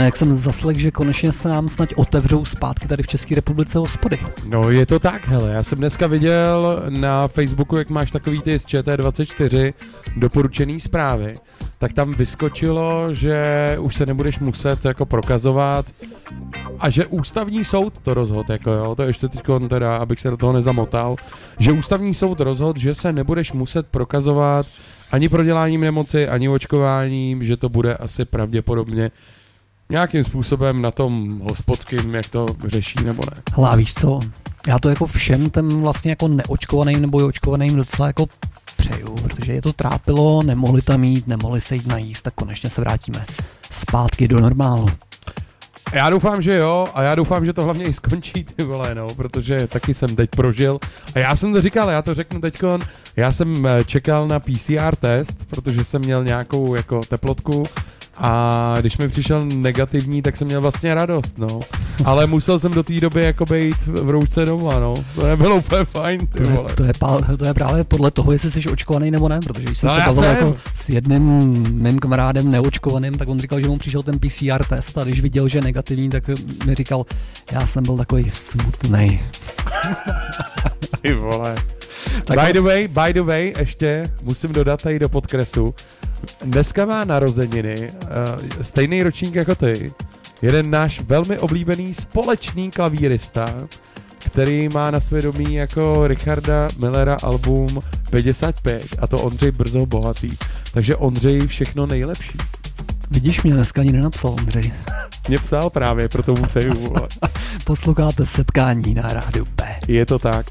Jak jsem zaslech, že konečně se nám snad otevřou zpátky tady v České republice hospody. No je to tak, hele, já jsem dneska viděl na Facebooku, jak máš takový ty z ČT24 doporučený zprávy, tak tam vyskočilo, že už se nebudeš muset jako prokazovat a že ústavní soud to rozhodl, jako jo, to ještě teď teda, abych se do toho nezamotal, že ústavní soud rozhodl, že se nebudeš muset prokazovat ani proděláním nemoci, ani očkováním, že to bude asi pravděpodobně nějakým způsobem na tom hospodským, jak to řeší, nebo ne? Hlá, víš co, já to jako všem ten vlastně jako neočkovaným nebo očkovaným docela jako přeju, protože je to trápilo, nemohli tam jít, nemohli se jít najíst, tak konečně se vrátíme zpátky do normálu. Já doufám, že jo, a já doufám, že to hlavně i skončí, ty vole, no, protože taky jsem teď prožil. A já jsem to říkal, já to řeknu teďkon, já jsem čekal na PCR test, protože jsem měl nějakou jako teplotku, a když mi přišel negativní, tak jsem měl vlastně radost, no. Ale musel jsem do té doby jako být v roušce doma, no. To nebylo úplně fajn, ty vole. To je právě podle toho, jestli jsi očkovaný nebo ne, protože když jsem se bavil jako s jedním mým kamarádem neočkovaným, tak on říkal, že mu přišel ten PCR test a když viděl, že je negativní, tak mi říkal, já jsem byl takový smutnej. Ty vole. By the way, ještě musím dodat tady do podkresu. Dneska má narozeniny, stejný ročník jako ty, jeden náš velmi oblíbený společný klavírista, který má na svědomí jako Richarda Millera album 55 a to Ondřej Brzo Bohatý. Takže Ondřej, všechno nejlepší. Vidíš, mě dneska ani nenapsal Ondřej. Mě psal právě, proto mu přeju. Posloucháte Setkání na Rádiu B. Je to tak.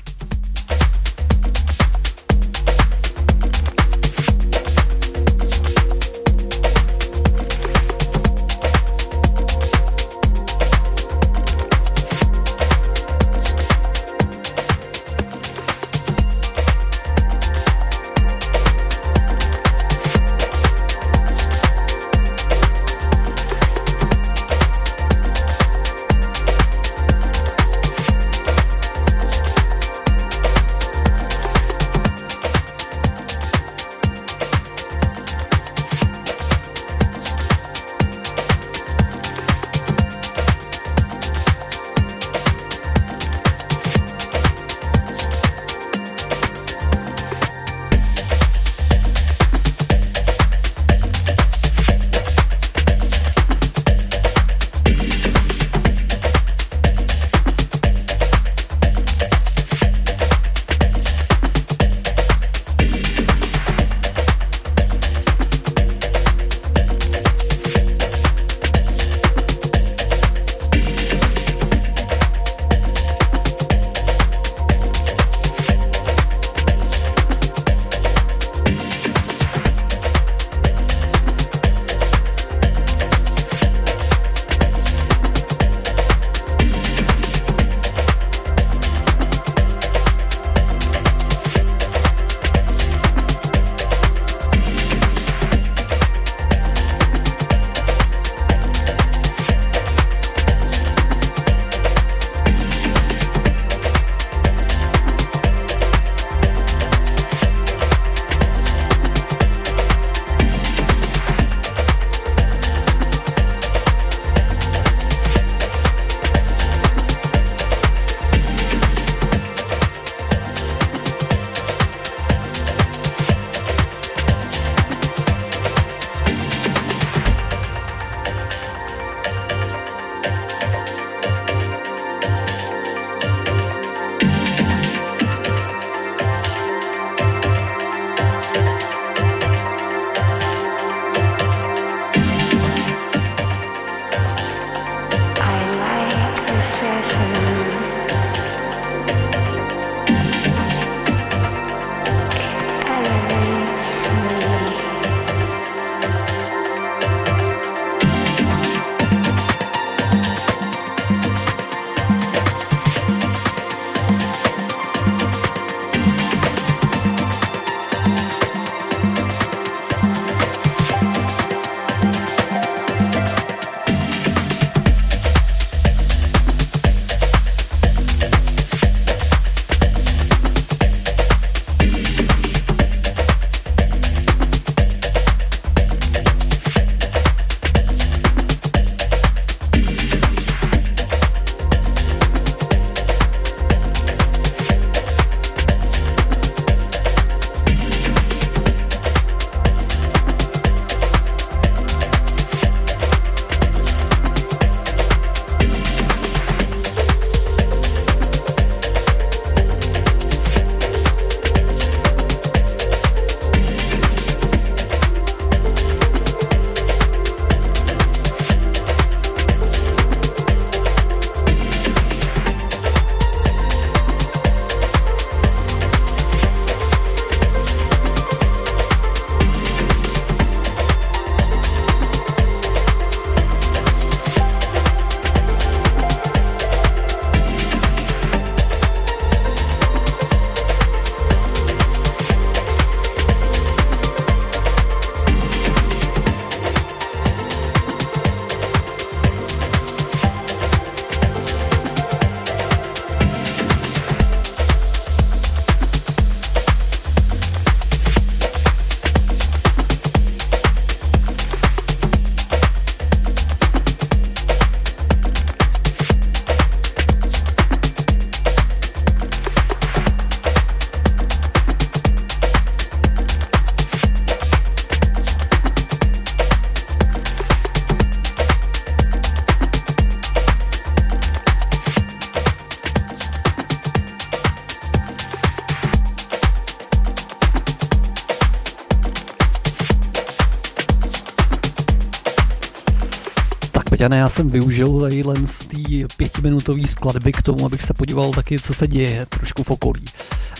Peťane, já jsem využil tadyhle z té pětiminutové skladby k tomu, abych se podíval taky, co se děje trošku v okolí.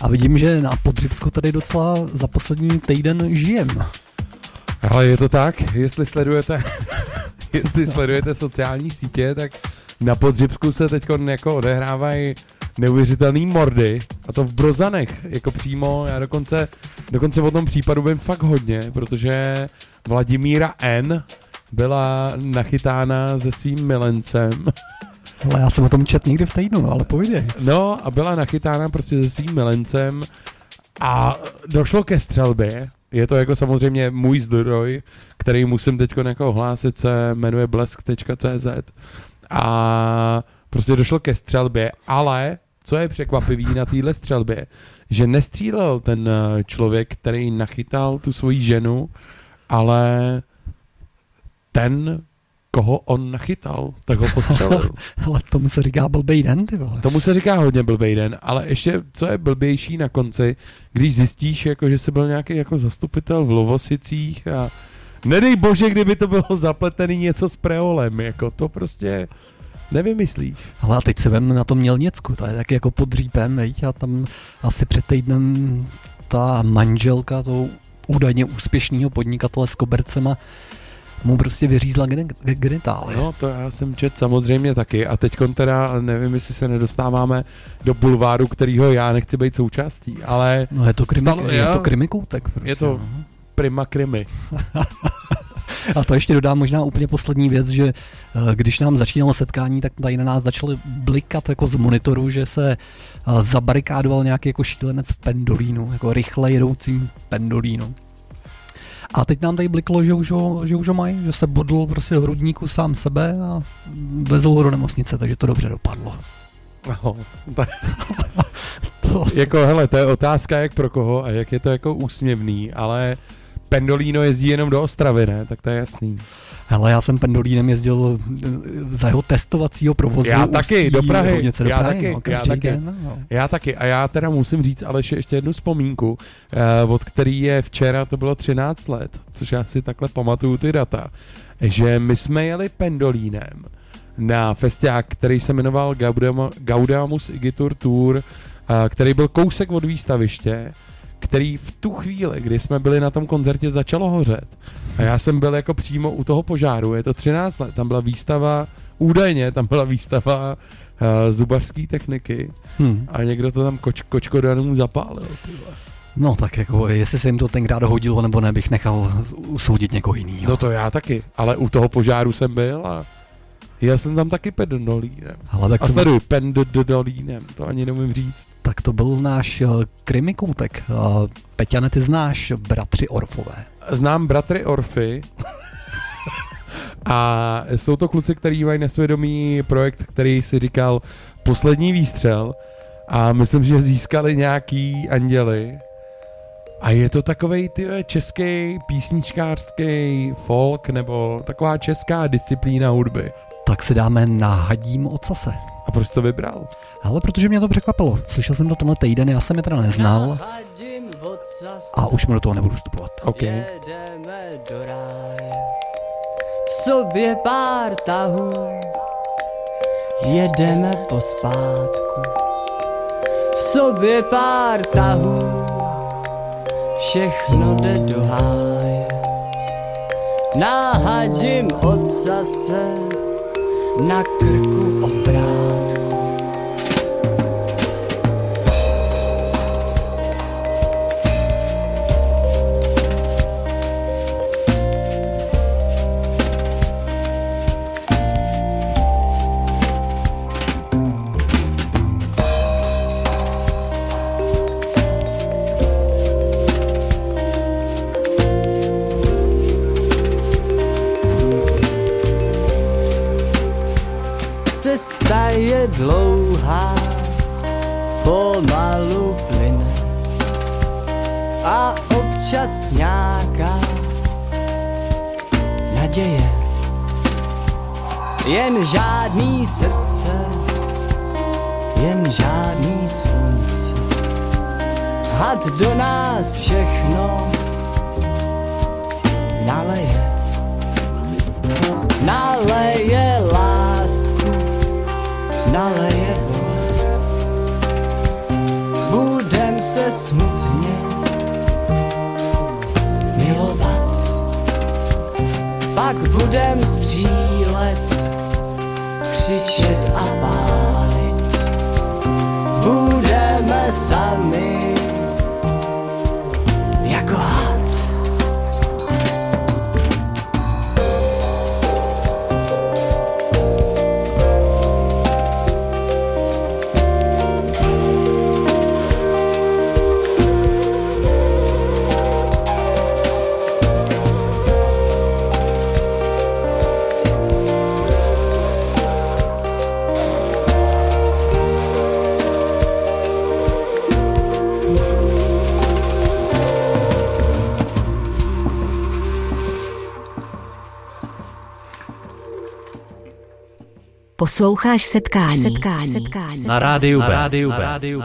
A vidím, že na Podřibsku tady docela za poslední týden žijem. Ale je to tak, jestli sledujete sociální sítě, tak na Podřibsku se teď jako odehrávají neuvěřitelný mordy, a to v Brozanech, jako přímo, já dokonce o tom případu vím fakt hodně, protože Vladimíra N. byla nachytána se svým milencem. Ale já jsem o tom čet někde v týdnu, ale povídej. No a byla nachytána prostě se svým milencem a došlo ke střelbě. Je to jako samozřejmě můj zdroj, který musím teď ohlásit, se jmenuje blesk.cz a prostě došlo ke střelbě, ale co je překvapivý na téhle střelbě, že nestřílel ten člověk, který nachytal tu svoji ženu, ale ten, koho on nachytal, tak ho postřelil. Ale tomu se říká blbej den, ty vole. Tomu se říká hodně blbej den, ale ještě, co je blbější na konci, když zjistíš, jako, že jsi byl nějaký jako zastupitel v Lovosicích a nedej bože, kdyby to bylo zapletený něco s preolem, jako to prostě nevymyslíš. Hele, a teď se vem na tom Mělnicku, to je taky jako pod Řípem, veď, a tam asi před týdnem ta manželka toho údajně úspěšného podnikatele s kobercema mu prostě vyřízla genitálie. No, to já jsem čet samozřejmě taky. A teďkon teda, nevím, jestli se nedostáváme do bulváru, kterýho já nechci být součástí, ale... No je to krimikoutek. Prostě, je to no. Prima krimi. A to ještě dodám možná úplně poslední věc, že když nám začínalo setkání, tak tady na nás začaly blikat jako z monitoru, že se zabarikádoval nějaký jako šílenec v pendolínu, jako rychle jedoucím pendolínu. A teď nám tady bliklo, že už ho mají, že se bodl prostě do hrudníku sám sebe a vezl ho do nemocnice, takže to dobře dopadlo. No, jako hele, to je otázka jak pro koho a jak je to jako úsměvný, ale pendolino jezdí jenom do Ostravy, ne? Tak to je jasný. Hele, já jsem pendolínem jezdil za jeho testovacího provozu. Já taky, Ústí, do Prahy. Já taky. A já teda musím říct, ale ještě jednu vzpomínku, od který je včera, to bylo 13 let, což já si takhle pamatuju ty data, že my jsme jeli pendolínem na festiák, který se jmenoval Gaudamus Igitur Tour, který byl kousek od výstaviště, který v tu chvíli, kdy jsme byli na tom koncertě, začalo hořet. A já jsem byl jako přímo u toho požáru, je to 13 let, tam byla výstava zubařské techniky a někdo to tam kočkodanům zapálil. Tyhle. No tak jako, jestli se jim to tenkrát hodilo nebo ne, bych nechal usoudit někoho jinýho. No to já taky, ale u toho požáru jsem byl a já jsem tam taky pendolínem. A sleduji pendolínem, to ani nemůžu říct. Tak to byl náš krimikoutek. Peťane, ty znáš Bratři Orfové? Znám Bratry Orfy. A jsou to kluci, kteří mají nesvědomý projekt, který si říkal Poslední výstřel. A myslím, že získali nějaký anděly. A je to takovej český písničkářský folk, nebo taková česká disciplína hudby. Tak si dáme na Hadím ocase. A proč to vybral? Ale protože mě to překvapilo. Slyšel jsem to tenhle týden, já jsem je teda neznal. A už mi do toho nebudu vstupovat. OK. Jedeme do ráje, v sobě pár tahů, jedeme pospátku, v sobě pár tahů, všechno jde do háje. Na Hadím ocase, na krku obrátku. Cesta je dlouhá, pomalu plyne a občas nějaká naděje. Jen žádný srdce, jen žádný slunce, had do nás všechno naleje. Naleje naleje bolest, budem se smutně milovat, pak budem střílet, křičet a pálit, budeme sami jako had. Posloucháš setkání. Na Rádiu B.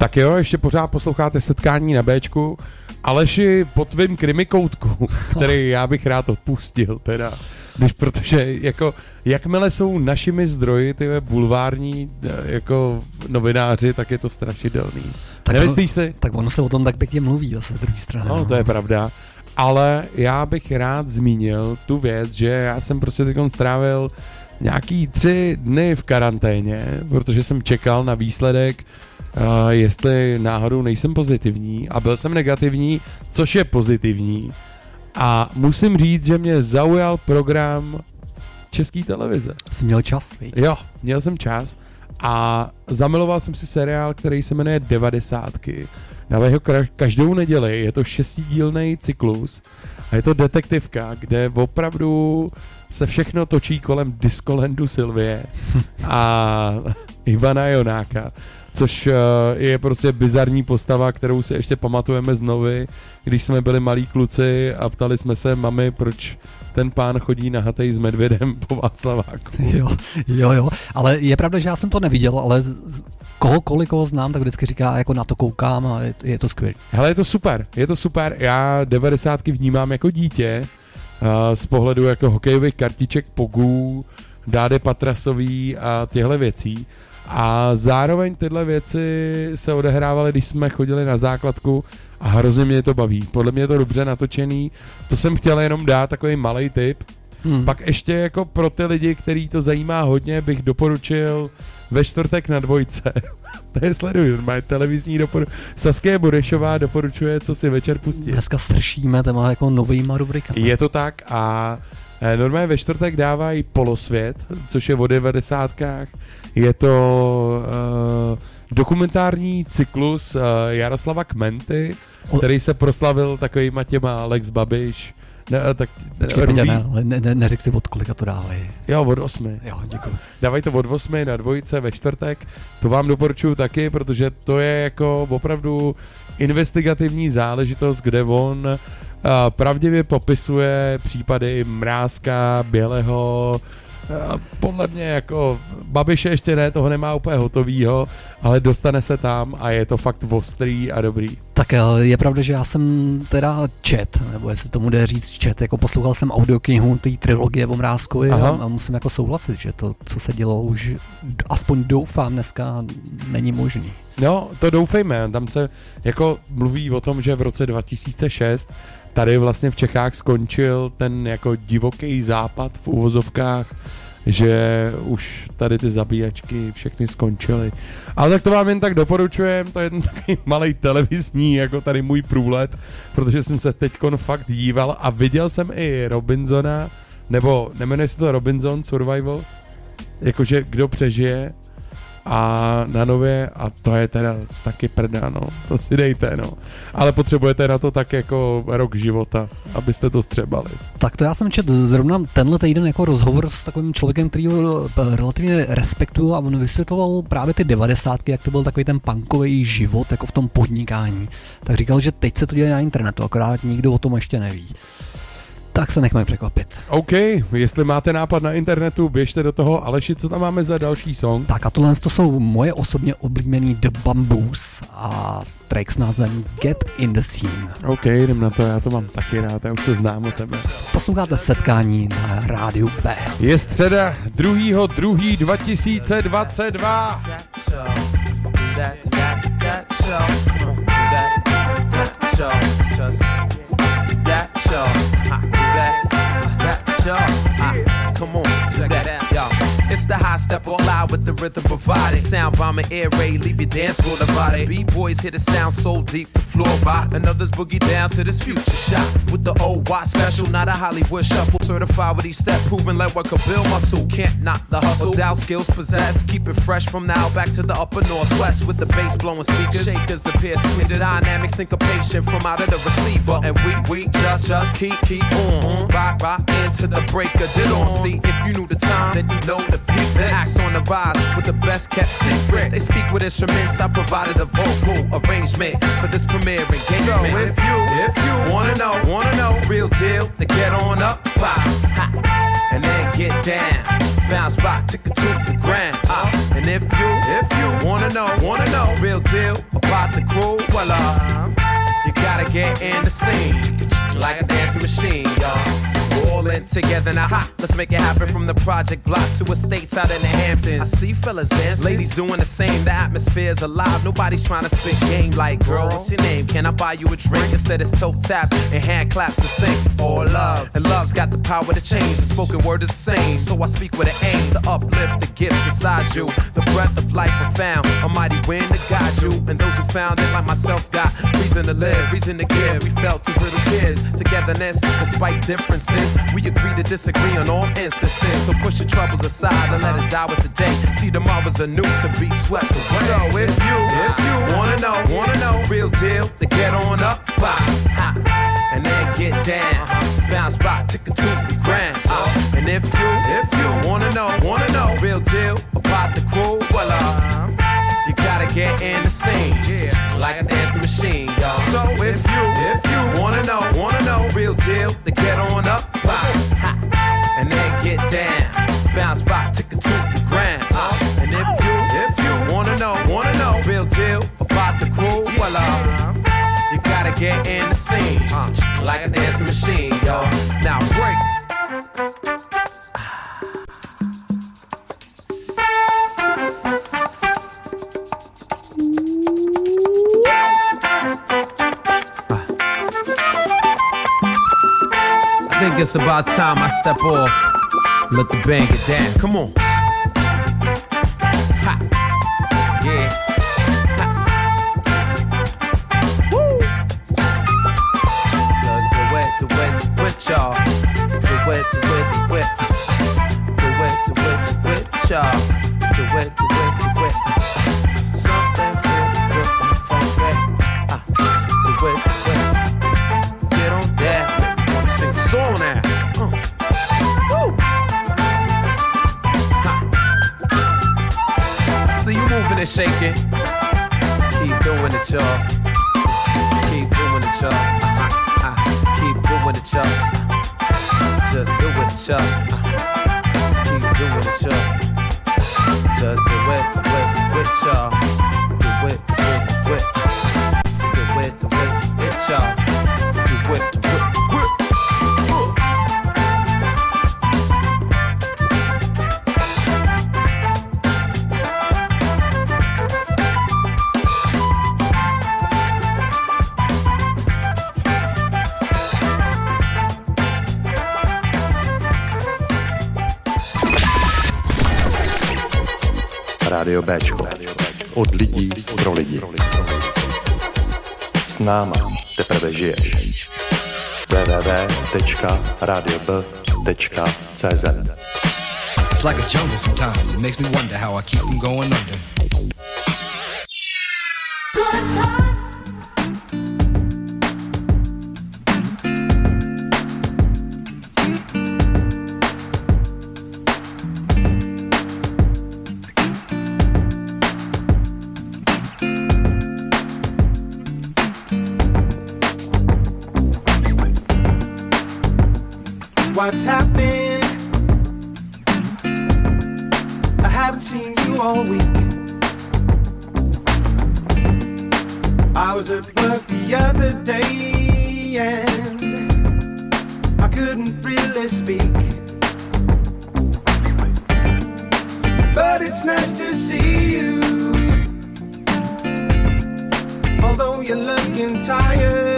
Tak jo, ještě pořád posloucháte setkání na Bčku. Aleši, po tvým krimikoutku, který já bych rád odpustil teda, protože jako, jakmile jsou našimi zdroji ty bulvární jako novináři, tak je to strašidelný. Nemyslíš si? Tak ono se o tom tak pěkně mluví zase z druhé strany. No, to je pravda. ale já bych rád zmínil tu věc, že já jsem prostě teď strávil nějaký 3 dny v karanténě, protože jsem čekal na výsledek, jestli náhodou nejsem pozitivní, a byl jsem negativní, což je pozitivní. A musím říct, že mě zaujal program České televize. Jsi měl čas, víc? Jo, měl jsem čas a zamiloval jsem si seriál, který se jmenuje Devadesátky. Dávají ho každou neděli, je to 6dílnej cyklus a je to detektivka, kde opravdu se všechno točí kolem Discolandu Silvie a Ivana Jonáka, což je prostě bizarní postava, kterou si ještě pamatujeme z Novy, když jsme byli malí kluci a ptali jsme se mami, proč ten pán chodí nahatej s medvědem po Václaváku. Jo, ale je pravda, že já jsem to neviděl, ale koho znám, tak vždycky říká, jako na to koukám a je to skvělé. Hele, je to super, já 90. vnímám jako dítě, z pohledu jako hokejových kartiček Pogů, Dáde Patrasový a těhle věcí. A zároveň tyhle věci se odehrávaly, když jsme chodili na základku a hrozně mě to baví. Podle mě je to dobře natočený. To jsem chtěl jenom dát takový malej tip. Pak ještě jako pro ty lidi, který to zajímá hodně, bych doporučil Ve čtvrtek na Dvojce. To je sleduj, normálně televizní doporučení. Saskia Burešová doporučuje, co si večer pustit. Dneska stršíme téma jako novýma rubrikama. Je to tak a normálně ve čtvrtek dávají Polosvět, což je o 90. Je to dokumentární cyklus Jaroslava Kmenty, který se proslavil takovýma těma Alex Babiš. Neřek si, od kolika to dávají. Jo, od 8. Jo, děkuji. Dávají to od 8 na Dvojce ve čtvrtek. To vám doporučuji taky, protože to je jako opravdu investigativní záležitost, kde on pravdivě popisuje případy Mrázka, Bělého, podle mě jako Babiše ještě ne, toho nemá úplně hotovýho, ale dostane se tam a je to fakt ostrý a dobrý. Tak je pravda, že já jsem teda nebo jestli tomu jde říct jako poslouchal jsem audioknihu té trilogie o Mrázkovi a musím jako souhlasit, že to, co se dělo už, aspoň doufám dneska, není možný. No, to doufejme, tam se jako mluví o tom, že v roce 2006 tady vlastně v Čechách skončil ten jako divoký západ v uvozovkách, že už tady ty zabíjačky všechny skončily. Ale tak to vám jen tak doporučujem, to je ten takový malej televizní, jako tady můj průlet, protože jsem se teďkon fakt díval a viděl jsem i Robinsona, nebo jmenuje se to Robinson Survival, jakože kdo přežije a na Nově, a to je teda taky prdá, no, to si dejte, no. Ale potřebujete na to tak jako rok života, abyste to střebali. Tak to já jsem četl zrovna tenhle týden jako rozhovor s takovým člověkem, který ho relativně respektuju, a on vysvětloval právě ty 90, jak to byl takový ten punkový život jako v tom podnikání. Tak říkal, že teď se to děje na internetu, akorát nikdo o tom ještě neví. Tak se nechme překvapit. OK, jestli máte nápad na internetu, běžte do toho. Aleši, co tam máme za další song? Tak a tohle to jsou moje osobně oblíbený The Bambus a track s názvem Get in the Scene. OK, jdem na to, já to mám taky rád, já už to znám o tebe. Posloucháte Setkání na Rádiu B. Je středa 2.2.2022. Come on, check that out, y'all. It's the high step all out with the rhythm provided. Sound bomb and air raid, leave your dance floor divided. B-boys hit a sound so deep the floor rock. Another's boogie down to this future shot with the old watch special, not a Hollywood shuffle. Certified with each step, proving like what could build muscle. Can't knock the hustle, doubt skills possessed. Keep it fresh from now back to the upper northwest with the bass blowing speakers. Shakers appear sweet, the dynamic syncopation from out of the receiver. And we just keep on. Rock into the break of diddle. See, if you knew the time, then you know the peak. Act on the rise with the best kept secret. They speak with instruments, I provided a vocal arrangement for this premiere engagement. So if you wanna know, real deal, then get on up, pop, ha, and then get down, bounce, rock, tick a to the ground, ah, and if you wanna know, real deal about the crew, well, you gotta get in the scene like a dancing machine, y'all. all in together now. Ha, let's make it happen from the project blocks to estates out in the Hamptons. I see fellas dancing, ladies doing the same. The atmosphere's alive. Nobody's trying to spit game like, girl, what's your name? Can I buy you a drink? Instead it's toe taps and hand claps to sing. All love, and love's got the power to change. The spoken word is the same, so I speak with an aim to uplift the gifts inside you. The breath of life profound, a mighty wind to guide you. And those who found it like myself got reason to live, reason to give. We felt as little kids, togetherness despite differences. We agree to disagree on all instances, so push your troubles aside and let it die with the day. See tomorrow's anew to be swept away. So if you wanna know, real deal, then get on up, bye. And then get down, bounce by, tick a to the ground. And if you wanna know, real deal about the crew, well, you gotta get in the scene, yeah, like a dancing machine, y'all. So if you wanna know, real deal, then get on up, ha, and then get down, bounce by, tick a to the ground. And if you wanna know, real deal about the crew, well, you gotta get in the scene, like a dancing machine, y'all. Now break. I think it's about time I step off, let the band get down. Come on. Ha. Yeah. Y'all. Do it, do it, y'all. Do it. Something good and funky. Do it. Get on that. Want to sing a song now? Woo. I see you moving and shaking. Keep doing it, y'all. Keep doing it, y'all. Keep doing it, y'all. Just do it, y'all. Keep doing it, y'all. Just do it, y'all. Do it. Do it, y'all. Do it. Rádio Bčko. Od lidí pro lidi. S náma teprve žiješ. www.radiob.cz It's like a jungle sometimes. It makes me wonder how I keep from going under. What's happened? I haven't seen you all week. I was at work the other day and I couldn't really speak. But it's nice to see you, although you're looking tired.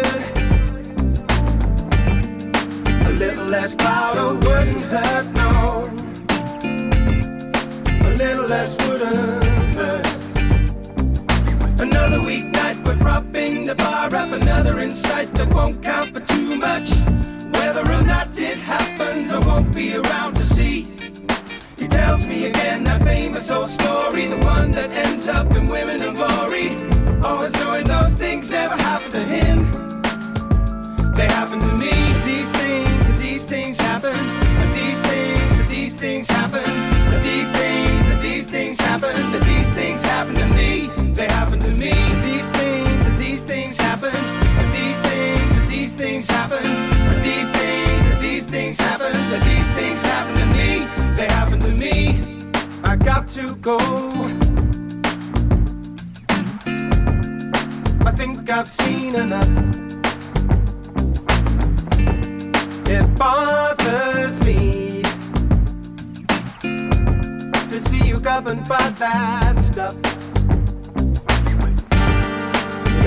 A little less powder wouldn't hurt, no. A little less wouldn't hurt. Another weeknight, we're propping the bar up. Another insight that won't count for too much. Whether or not it happens, I won't be around to see. He tells me again that famous old story, the one that ends up in women and glory. Always knowing those things never happen to him. They happen to me, these things. To go, I think I've seen enough. It bothers haven't bought that stuff.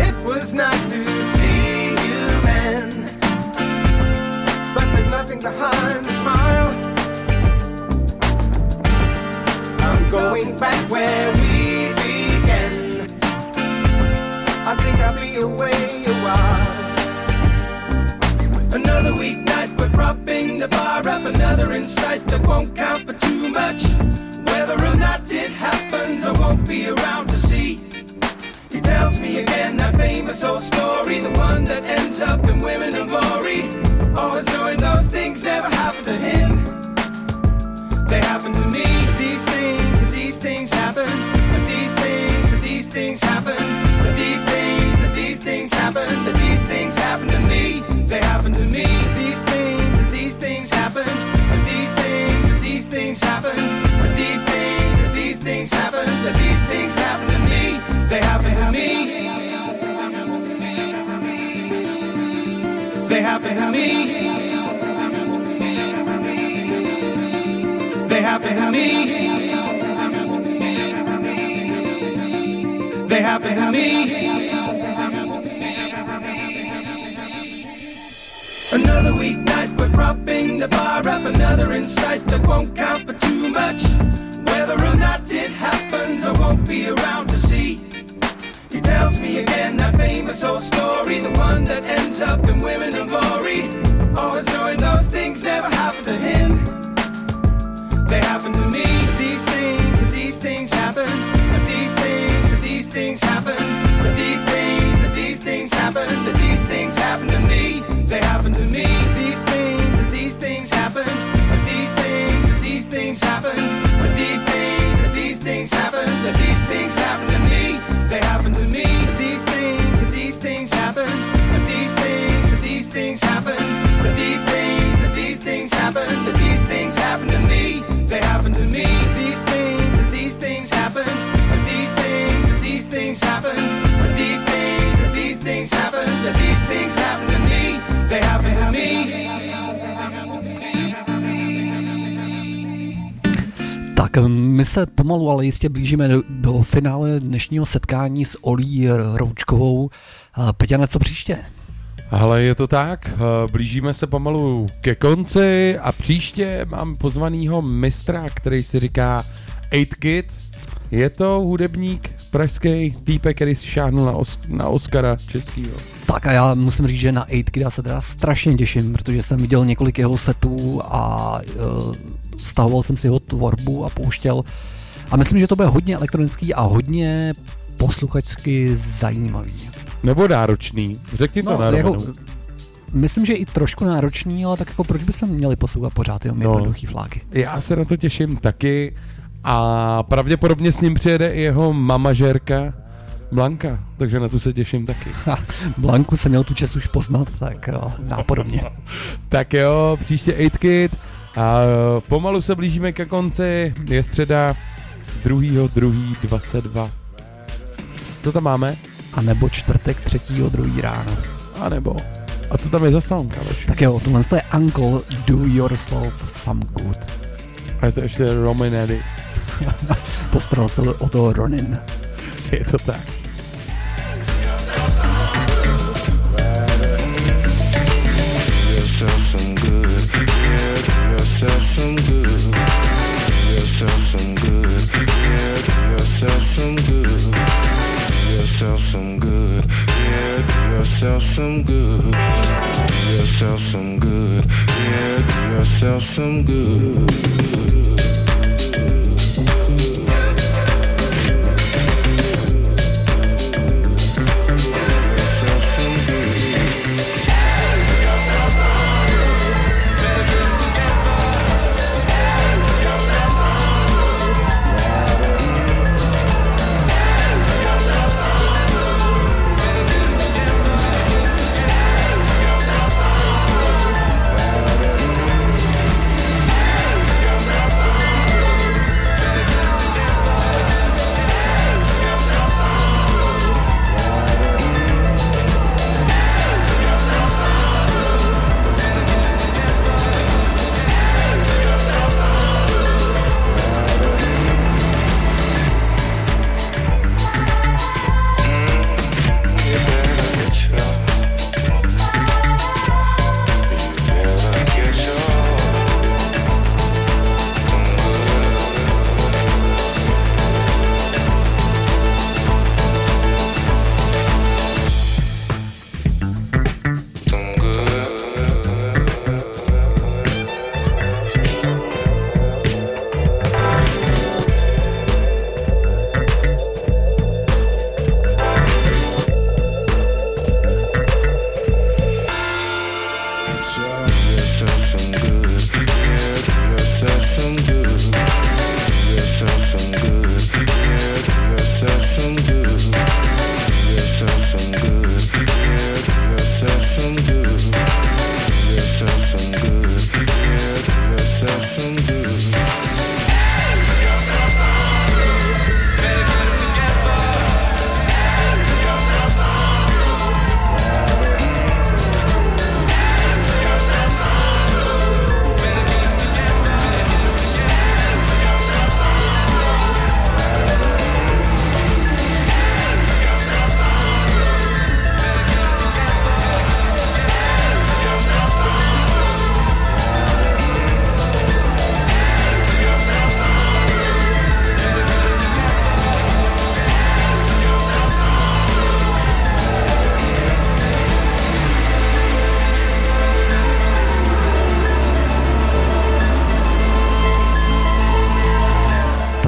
It was nice to see you men, but there's nothing behind the smile. I'm going back where we began. I think I'll be away a while. Another weeknight, we're propping the bar up. Another insight that won't count for too much. Whether or not it happens, I won't be around to see. He tells me again that famous old story, the one that ends up in Women of Glory. Always knowing those things never happened to him. They happened to me. These things, and these things happen. And these things, and these things happen. And these things, and these things happen. And these things happen to me. They happen to me. These things happen. And these things happen. That these things happen to me, they happen to me. They happen to me. They happen to me. They happen to me. Another weeknight, we're propping the bar up. Another insight that won't count for too much. Whether or not it happens, I won't be around to see. He tells me again that famous old story, the one that ends up in Women of Glory. Always knowing those things never happened to him. They happened to me. These things, and these things happen. And these things, and these things happen. And these things, and these things happen. And these things happen to me. They happen to me. These things happen. And these things happen. That these things happen to me, they happen to me. That these things happen. That these things happen. That these things happen. That these things happen to me, they happen to me. That these things happen. That these things happen. That these things happen. That these things happen to me, they happen to me. Tak my se pomalu, ale jistě blížíme do finále dnešního setkání s Olí Roučkovou. Peťane, co příště? Hele, je to tak, blížíme se pomalu ke konci a příště mám pozvanýho mistra, který si říká 8Kid. Je to hudebník, pražský týpek, který si šáhnul na Oscara českýho. Tak a já musím říct, že na 8Kida se teda strašně těším, protože jsem viděl několik jeho setů a stahoval jsem si jeho tvorbu a pouštěl. A myslím, že to bude hodně elektronický a hodně posluchačsky zajímavý. Nebo náročný, řekni to nárovenou. Jako, myslím, že i trošku náročný, ale tak jako proč bychom měli poslouchat pořád jenom jednoduchý fláky. Já se na to těším taky a pravděpodobně s ním přijede i jeho mamažérka Blanka, takže na tu se těším taky. Blanku jsem měl tu čest už poznat, tak nápodobně. Tak jo, příště 8Kid. A pomalu se blížíme ke konci, je středa 2.2.22. Co tam máme? A nebo čtvrtek 3.2. ráno. A nebo. A co tam je za song? Tak jo, tohle je Uncle Do Yourself Some Good. A je to ještě Roman Eddy. Postaral se o toho Ronin. Je to tak. Yourself some good. Yourself some good. Yourself some good. Yeah, yourself some good. Yourself some good. Yeah, yourself some good. Yourself some good. Yeah, yourself some good.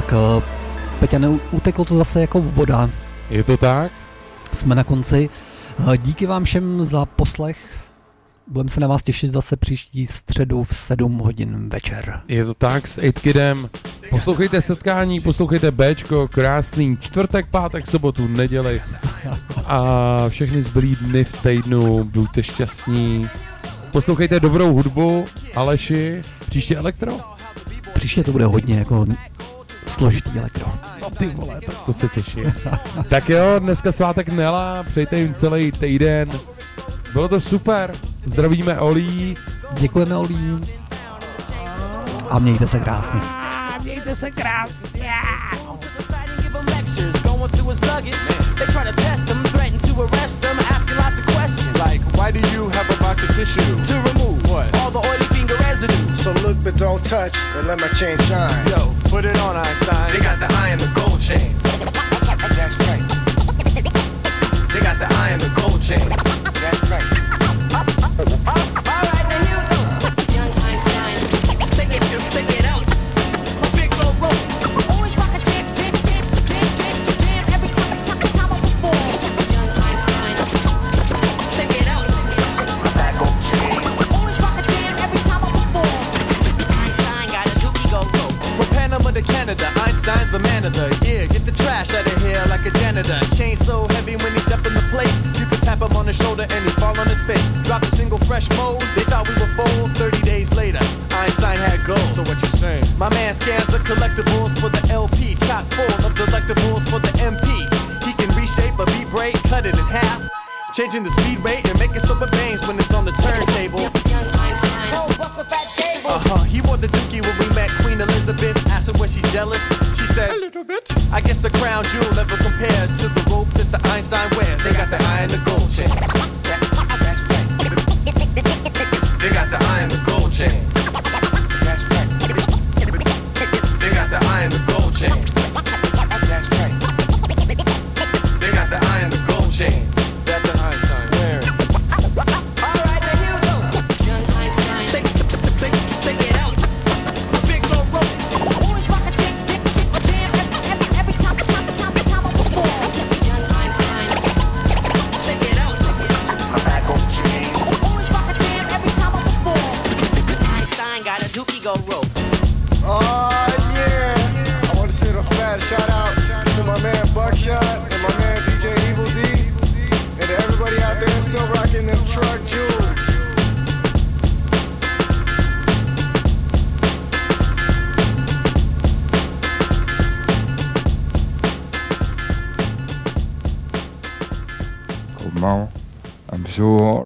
Tak, Peťa, neuteklo to zase jako voda. Je to tak? Jsme na konci. Díky vám všem za poslech. Budeme se na vás těšit zase příští středu v 7 hodin večer. Je to tak, s 8Kidem. Poslouchejte Setkání, poslouchejte Bčko, krásný čtvrtek, pátek, sobotu, neděli. A všechny zbylý dny v týdnu, buďte šťastní. Poslouchejte dobrou hudbu, Aleši, příště elektro? Příště to bude hodně jako složitý elektro. No ty vole, to se těším. Tak jo, dneska svátek Nela, přejte jim celý týden. Bylo to super, zdravíme Olí. Děkujeme Olí. A mějte se krásně. Mějte se krásně. Through his luggage, they try to test him, threaten to arrest him, asking lots of questions like, why do you have a box of tissue to remove what? All the oily finger residue? So look but don't touch, and let my chain shine. Yo, put it on Einstein. They got the eye and the gold chain. That's right. They got the eye and the gold chain. That's right. All right, then you go. Young Einstein, think it out. A big old rope. Always rock a chain. To Canada, Einstein's the man of the year. Get the trash out of here like a janitor. Chain so heavy when he step in the place, you can tap him on the shoulder and he fall on his face. Drop a single fresh mold, they thought we were full. 30 days later, Einstein had gold. So what you saying? My man scans the collectibles for the LP, chock full of delectables for the MP. He can reshape a V-break, cut it in half, changing the speed rate and making silver bangs when it's on the turntable. Oh, what's with that table? He wore the dookie when we met Queen Elizabeth. Asked her was she jealous, she said, a little bit. I guess the crown jewel never compares to the rope that the Einstein wears. They got the eye and the gold chain. That's right. They got the eye and the gold chain. That's right. They got the eye and the gold chain. That's right. They got the eye and the gold chain. Sure.